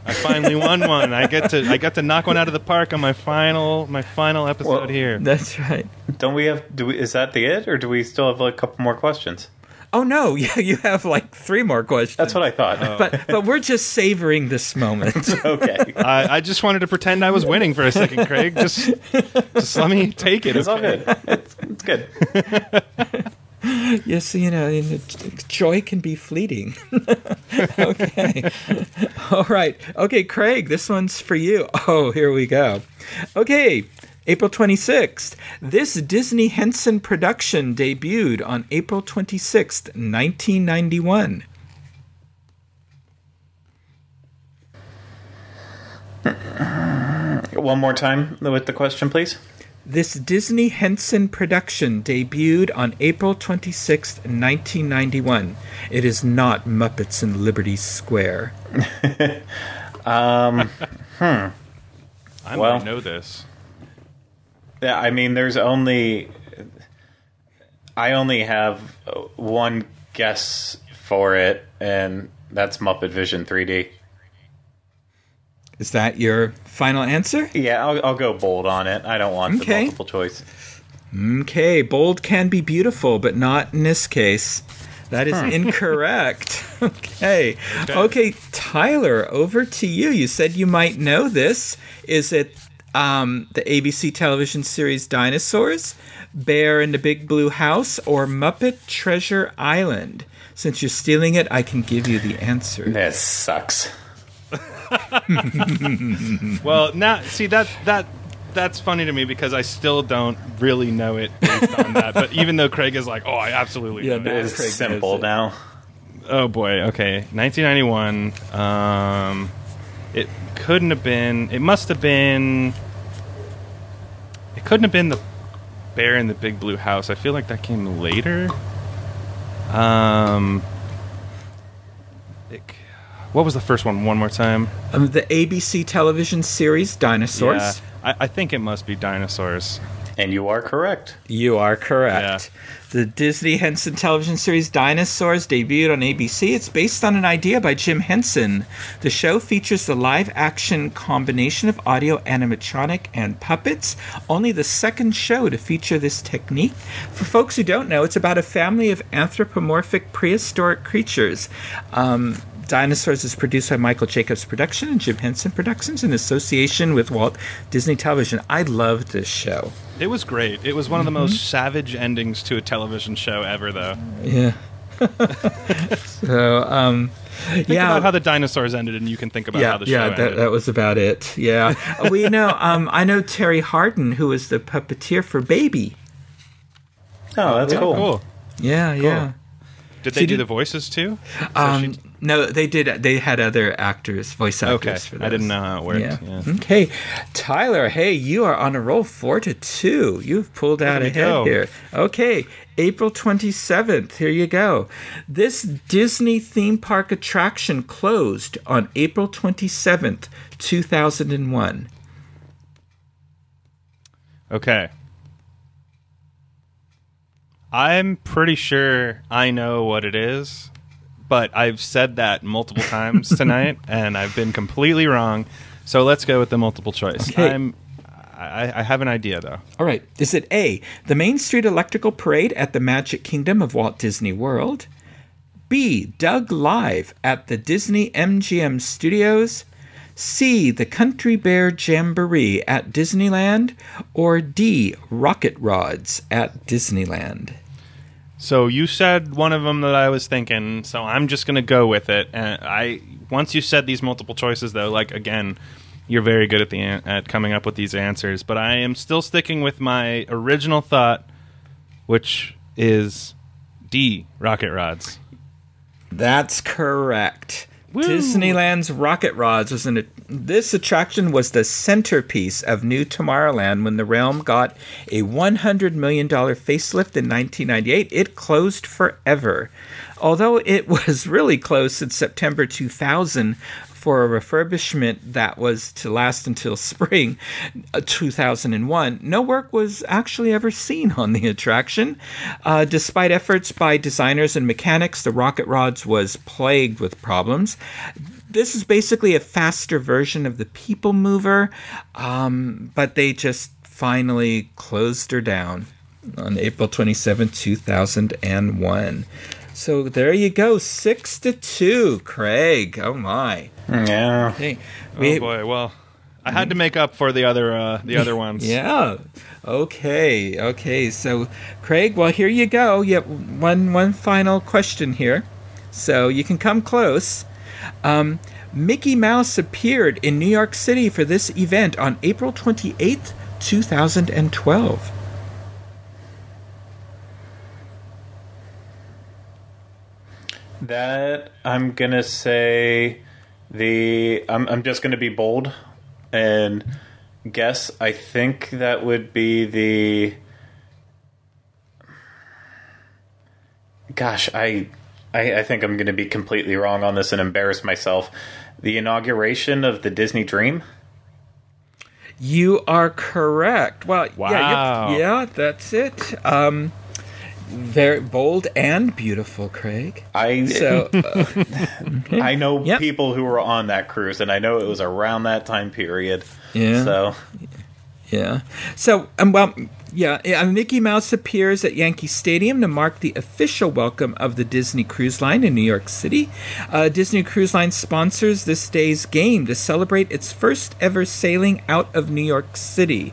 I finally won one. I get to knock one out of the park on my final episode here. That's right. Don't we have? Is that the it, or do we still have a couple more questions? Oh no! Yeah, you have like 3 more questions. That's what I thought. Oh. But we're just savoring this moment. Okay. I just wanted to pretend I was winning for a second, Craig. Just let me take it. It's all good. It's good. Yes, you know, joy can be fleeting. Okay. All right. Okay, Craig, this one's for you. Oh, here we go. Okay, April 26th. This Disney Henson production debuted on April 26th, 1991. One more time with the question, please. This Disney Henson production debuted on April 26th, 1991. It is not Muppets in Liberty Square. I know this. Yeah, I mean, I only have one guess for it, and that's Muppet Vision 3D. Is that your final answer? Yeah, I'll go bold on it. I don't want the multiple choice. Okay, bold can be beautiful, but not in this case. That is incorrect. Okay, Tyler, over to you. You said you might know this. Is it the ABC television series Dinosaurs, Bear in the Big Blue House, or Muppet Treasure Island? Since you're stealing it, I can give you the answer. This sucks. Well, now see that's funny to me because I still don't really know it based on that. But even though Craig is like, I absolutely know it. It's simple now. Oh boy, okay. 1991. It couldn't have been. It must have been. It couldn't have been the Bear in the Big Blue House. I feel like that came later. What was the first one? One more time. The ABC television series Dinosaurs. Yeah, I think it must be Dinosaurs. And you are correct. Yeah. The Disney Henson television series Dinosaurs debuted on ABC. It's based on an idea by Jim Henson. The show features the live-action combination of audio, animatronic, and puppets. Only the second show to feature this technique. For folks who don't know, it's about a family of anthropomorphic prehistoric creatures. Dinosaurs is produced by Michael Jacobs Production and Jim Henson Productions in association with Walt Disney Television. I loved this show. It was great. It was one of the most savage endings to a television show ever, though. Yeah. So, think about how the dinosaurs ended, and you can think about how the show ended. That was about it. Yeah. Well, you know, I know Terry Hardin, who was the puppeteer for Baby. Oh, that's cool. Yeah, cool. Yeah. Did they do the voices too? No, they did. They had other actors, voice actors. Okay, for those. I didn't know how it worked. Yeah. Yeah. Okay, Tyler. Hey, you are on a roll 4-2. You've pulled out ahead here. Okay, April 27th. Here you go. This Disney theme park attraction closed on April 27th, 2001. Okay. I'm pretty sure I know what it is, but I've said that multiple times tonight, and I've been completely wrong. So let's go with the multiple choice. Okay. I have an idea, though. All right. Is it A, the Main Street Electrical Parade at the Magic Kingdom of Walt Disney World? B, Doug Live at the Disney MGM Studios? C, the Country Bear Jamboree at Disneyland? Or D, Rocket Rods at Disneyland? So you said one of them that I was thinking, so I'm just going to go with it. And once you said these multiple choices, though, like, again, you're very good at coming up with these answers. But I am still sticking with my original thought, which is 3D rocket rods. That's correct. Woo. Disneyland's Rocket Rods was this attraction was the centerpiece of New Tomorrowland when the realm got a $100 million facelift in 1998. It closed forever. Although it was really closed since September 2000 for a refurbishment that was to last until spring 2001, no work was actually ever seen on the attraction. Despite efforts by designers and mechanics, the Rocket Rods was plagued with problems. This is basically a faster version of the People Mover, but they just finally closed her down on April 27, 2001. So there you go, 6-2, Craig. Oh my. Yeah. Hey, oh boy. Well, I had to make up for the other ones. Yeah. Okay. Okay. So, Craig. Well, here you go. You have one final question here, so you can come close. Mickey Mouse appeared in New York City for this event on April 28th, 2012. That I'm gonna say I'm just gonna be bold and guess. I think that would be the. Gosh, I think I'm gonna be completely wrong on this and embarrass myself. The inauguration of the Disney Dream. You are correct. Well, wow. Yeah, that's it. Very bold and beautiful, Craig. Okay. I know people who were on that cruise, and I know it was around that time period. Yeah. Mickey Mouse appears at Yankee Stadium to mark the official welcome of the Disney Cruise Line in New York City. Disney Cruise Line sponsors this day's game to celebrate its first ever sailing out of New York City.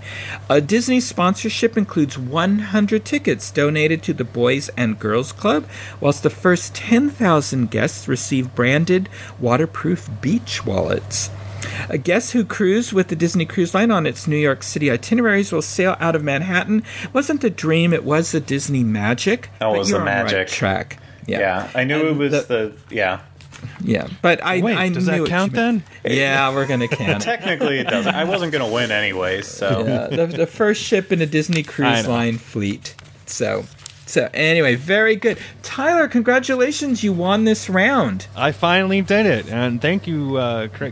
Disney sponsorship includes 100 tickets donated to the Boys and Girls Club, whilst the first 10,000 guests receive branded waterproof beach wallets. Guests who cruise with the Disney Cruise Line on its New York City itineraries will sail out of Manhattan. It wasn't the Dream, it was the Disney Magic. Oh, it was the Magic. Right track. Yeah. I knew and it was the. Yeah, but I does knew that count then? Yeah, we're going to count. Technically, it doesn't. I wasn't going to win anyways, so. Yeah, the first ship in a Disney Cruise Line fleet. So anyway, very good. Tyler, congratulations. You won this round. I finally did it. And thank you,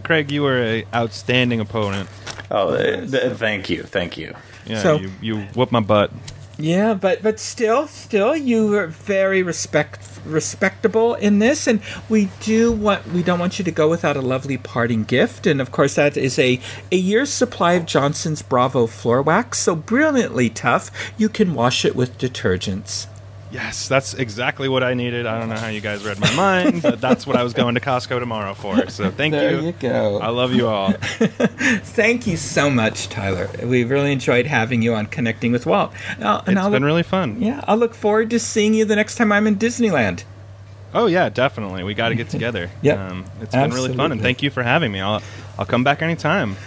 Craig. You were an outstanding opponent. Oh, thank you. Thank you. Yeah, so, you whooped my butt. Yeah, but still, you were very respectable in this, and we don't want you to go without a lovely parting gift, and of course that is a year's supply of Johnson's Bravo floor wax, so brilliantly tough you can wash it with detergents. Yes, that's exactly what I needed. I don't know how you guys read my mind, but that's what I was going to Costco tomorrow for. So thank you. There you go. I love you all. Thank you so much, Tyler. We really enjoyed having you on Connecting with Walt. It's been really fun. Yeah, I'll look forward to seeing you the next time I'm in Disneyland. Oh, yeah, definitely. We got to get together. Yep. It's been really fun, and thank you for having me. I'll come back anytime.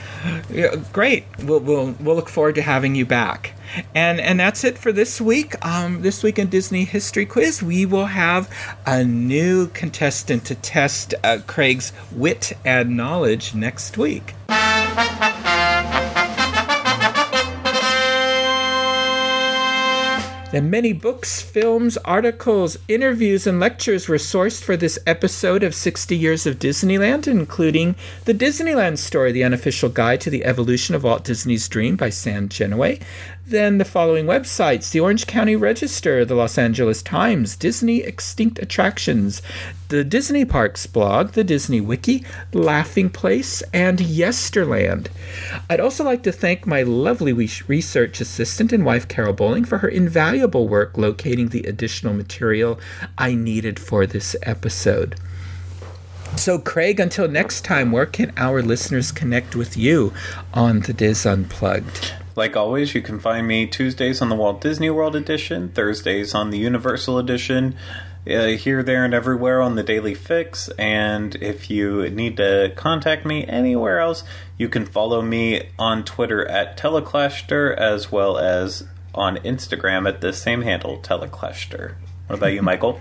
Yeah, great. We'll look forward to having you back. And that's it for this week. This week in Disney History Quiz, we will have a new contestant to test Craig's wit and knowledge next week. The many books, films, articles, interviews, and lectures were sourced for this episode of 60 Years of Disneyland, including The Disneyland Story, the unofficial guide to the evolution of Walt Disney's Dream by Sam Genoway. Then the following websites: the Orange County Register, the Los Angeles Times, Disney Extinct Attractions, the Disney Parks blog, the Disney Wiki, Laughing Place, and Yesterland. I'd also like to thank my lovely research assistant and wife, Carol Bowling, for her invaluable work locating the additional material I needed for this episode. So, Craig, until next time, where can our listeners connect with you on the Diz Unplugged? Like always, you can find me Tuesdays on the Walt Disney World edition, Thursdays on the Universal edition, here, there, and everywhere on the Daily Fix. And if you need to contact me anywhere else, you can follow me on Twitter at Teleclaster, as well as on Instagram at the same handle, Teleclaster. What about you, Michael?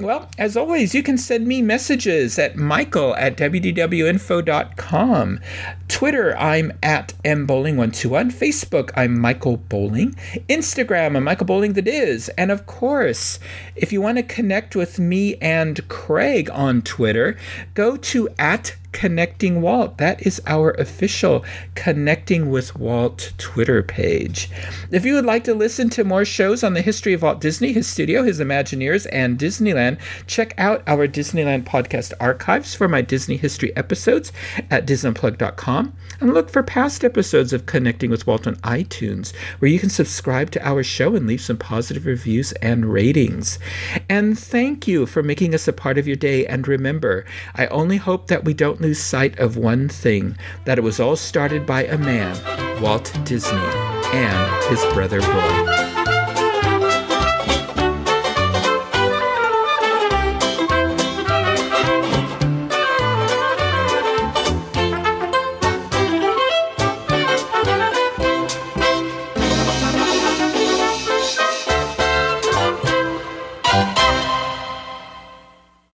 Well, as always, you can send me messages at michael@wdwinfo.com. Twitter, I'm at mbowling121. Facebook, I'm Michael Bowling. Instagram, I'm Michael Bowling the Diz. And of course, if you want to connect with me and Craig on Twitter, go to at Connecting Walt. That is our official Connecting with Walt Twitter page. If you would like to listen to more shows on the history of Walt Disney, his studio, his Imagineers, and Disneyland, check out our Disneyland podcast archives for my Disney history episodes at disneyunplug.com, and look for past episodes of Connecting with Walt on iTunes, where you can subscribe to our show and leave some positive reviews and ratings. And thank you for making us a part of your day, and remember, I only hope that we don't lose sight of one thing, that it was all started by a man, Walt Disney, and his brother Roy.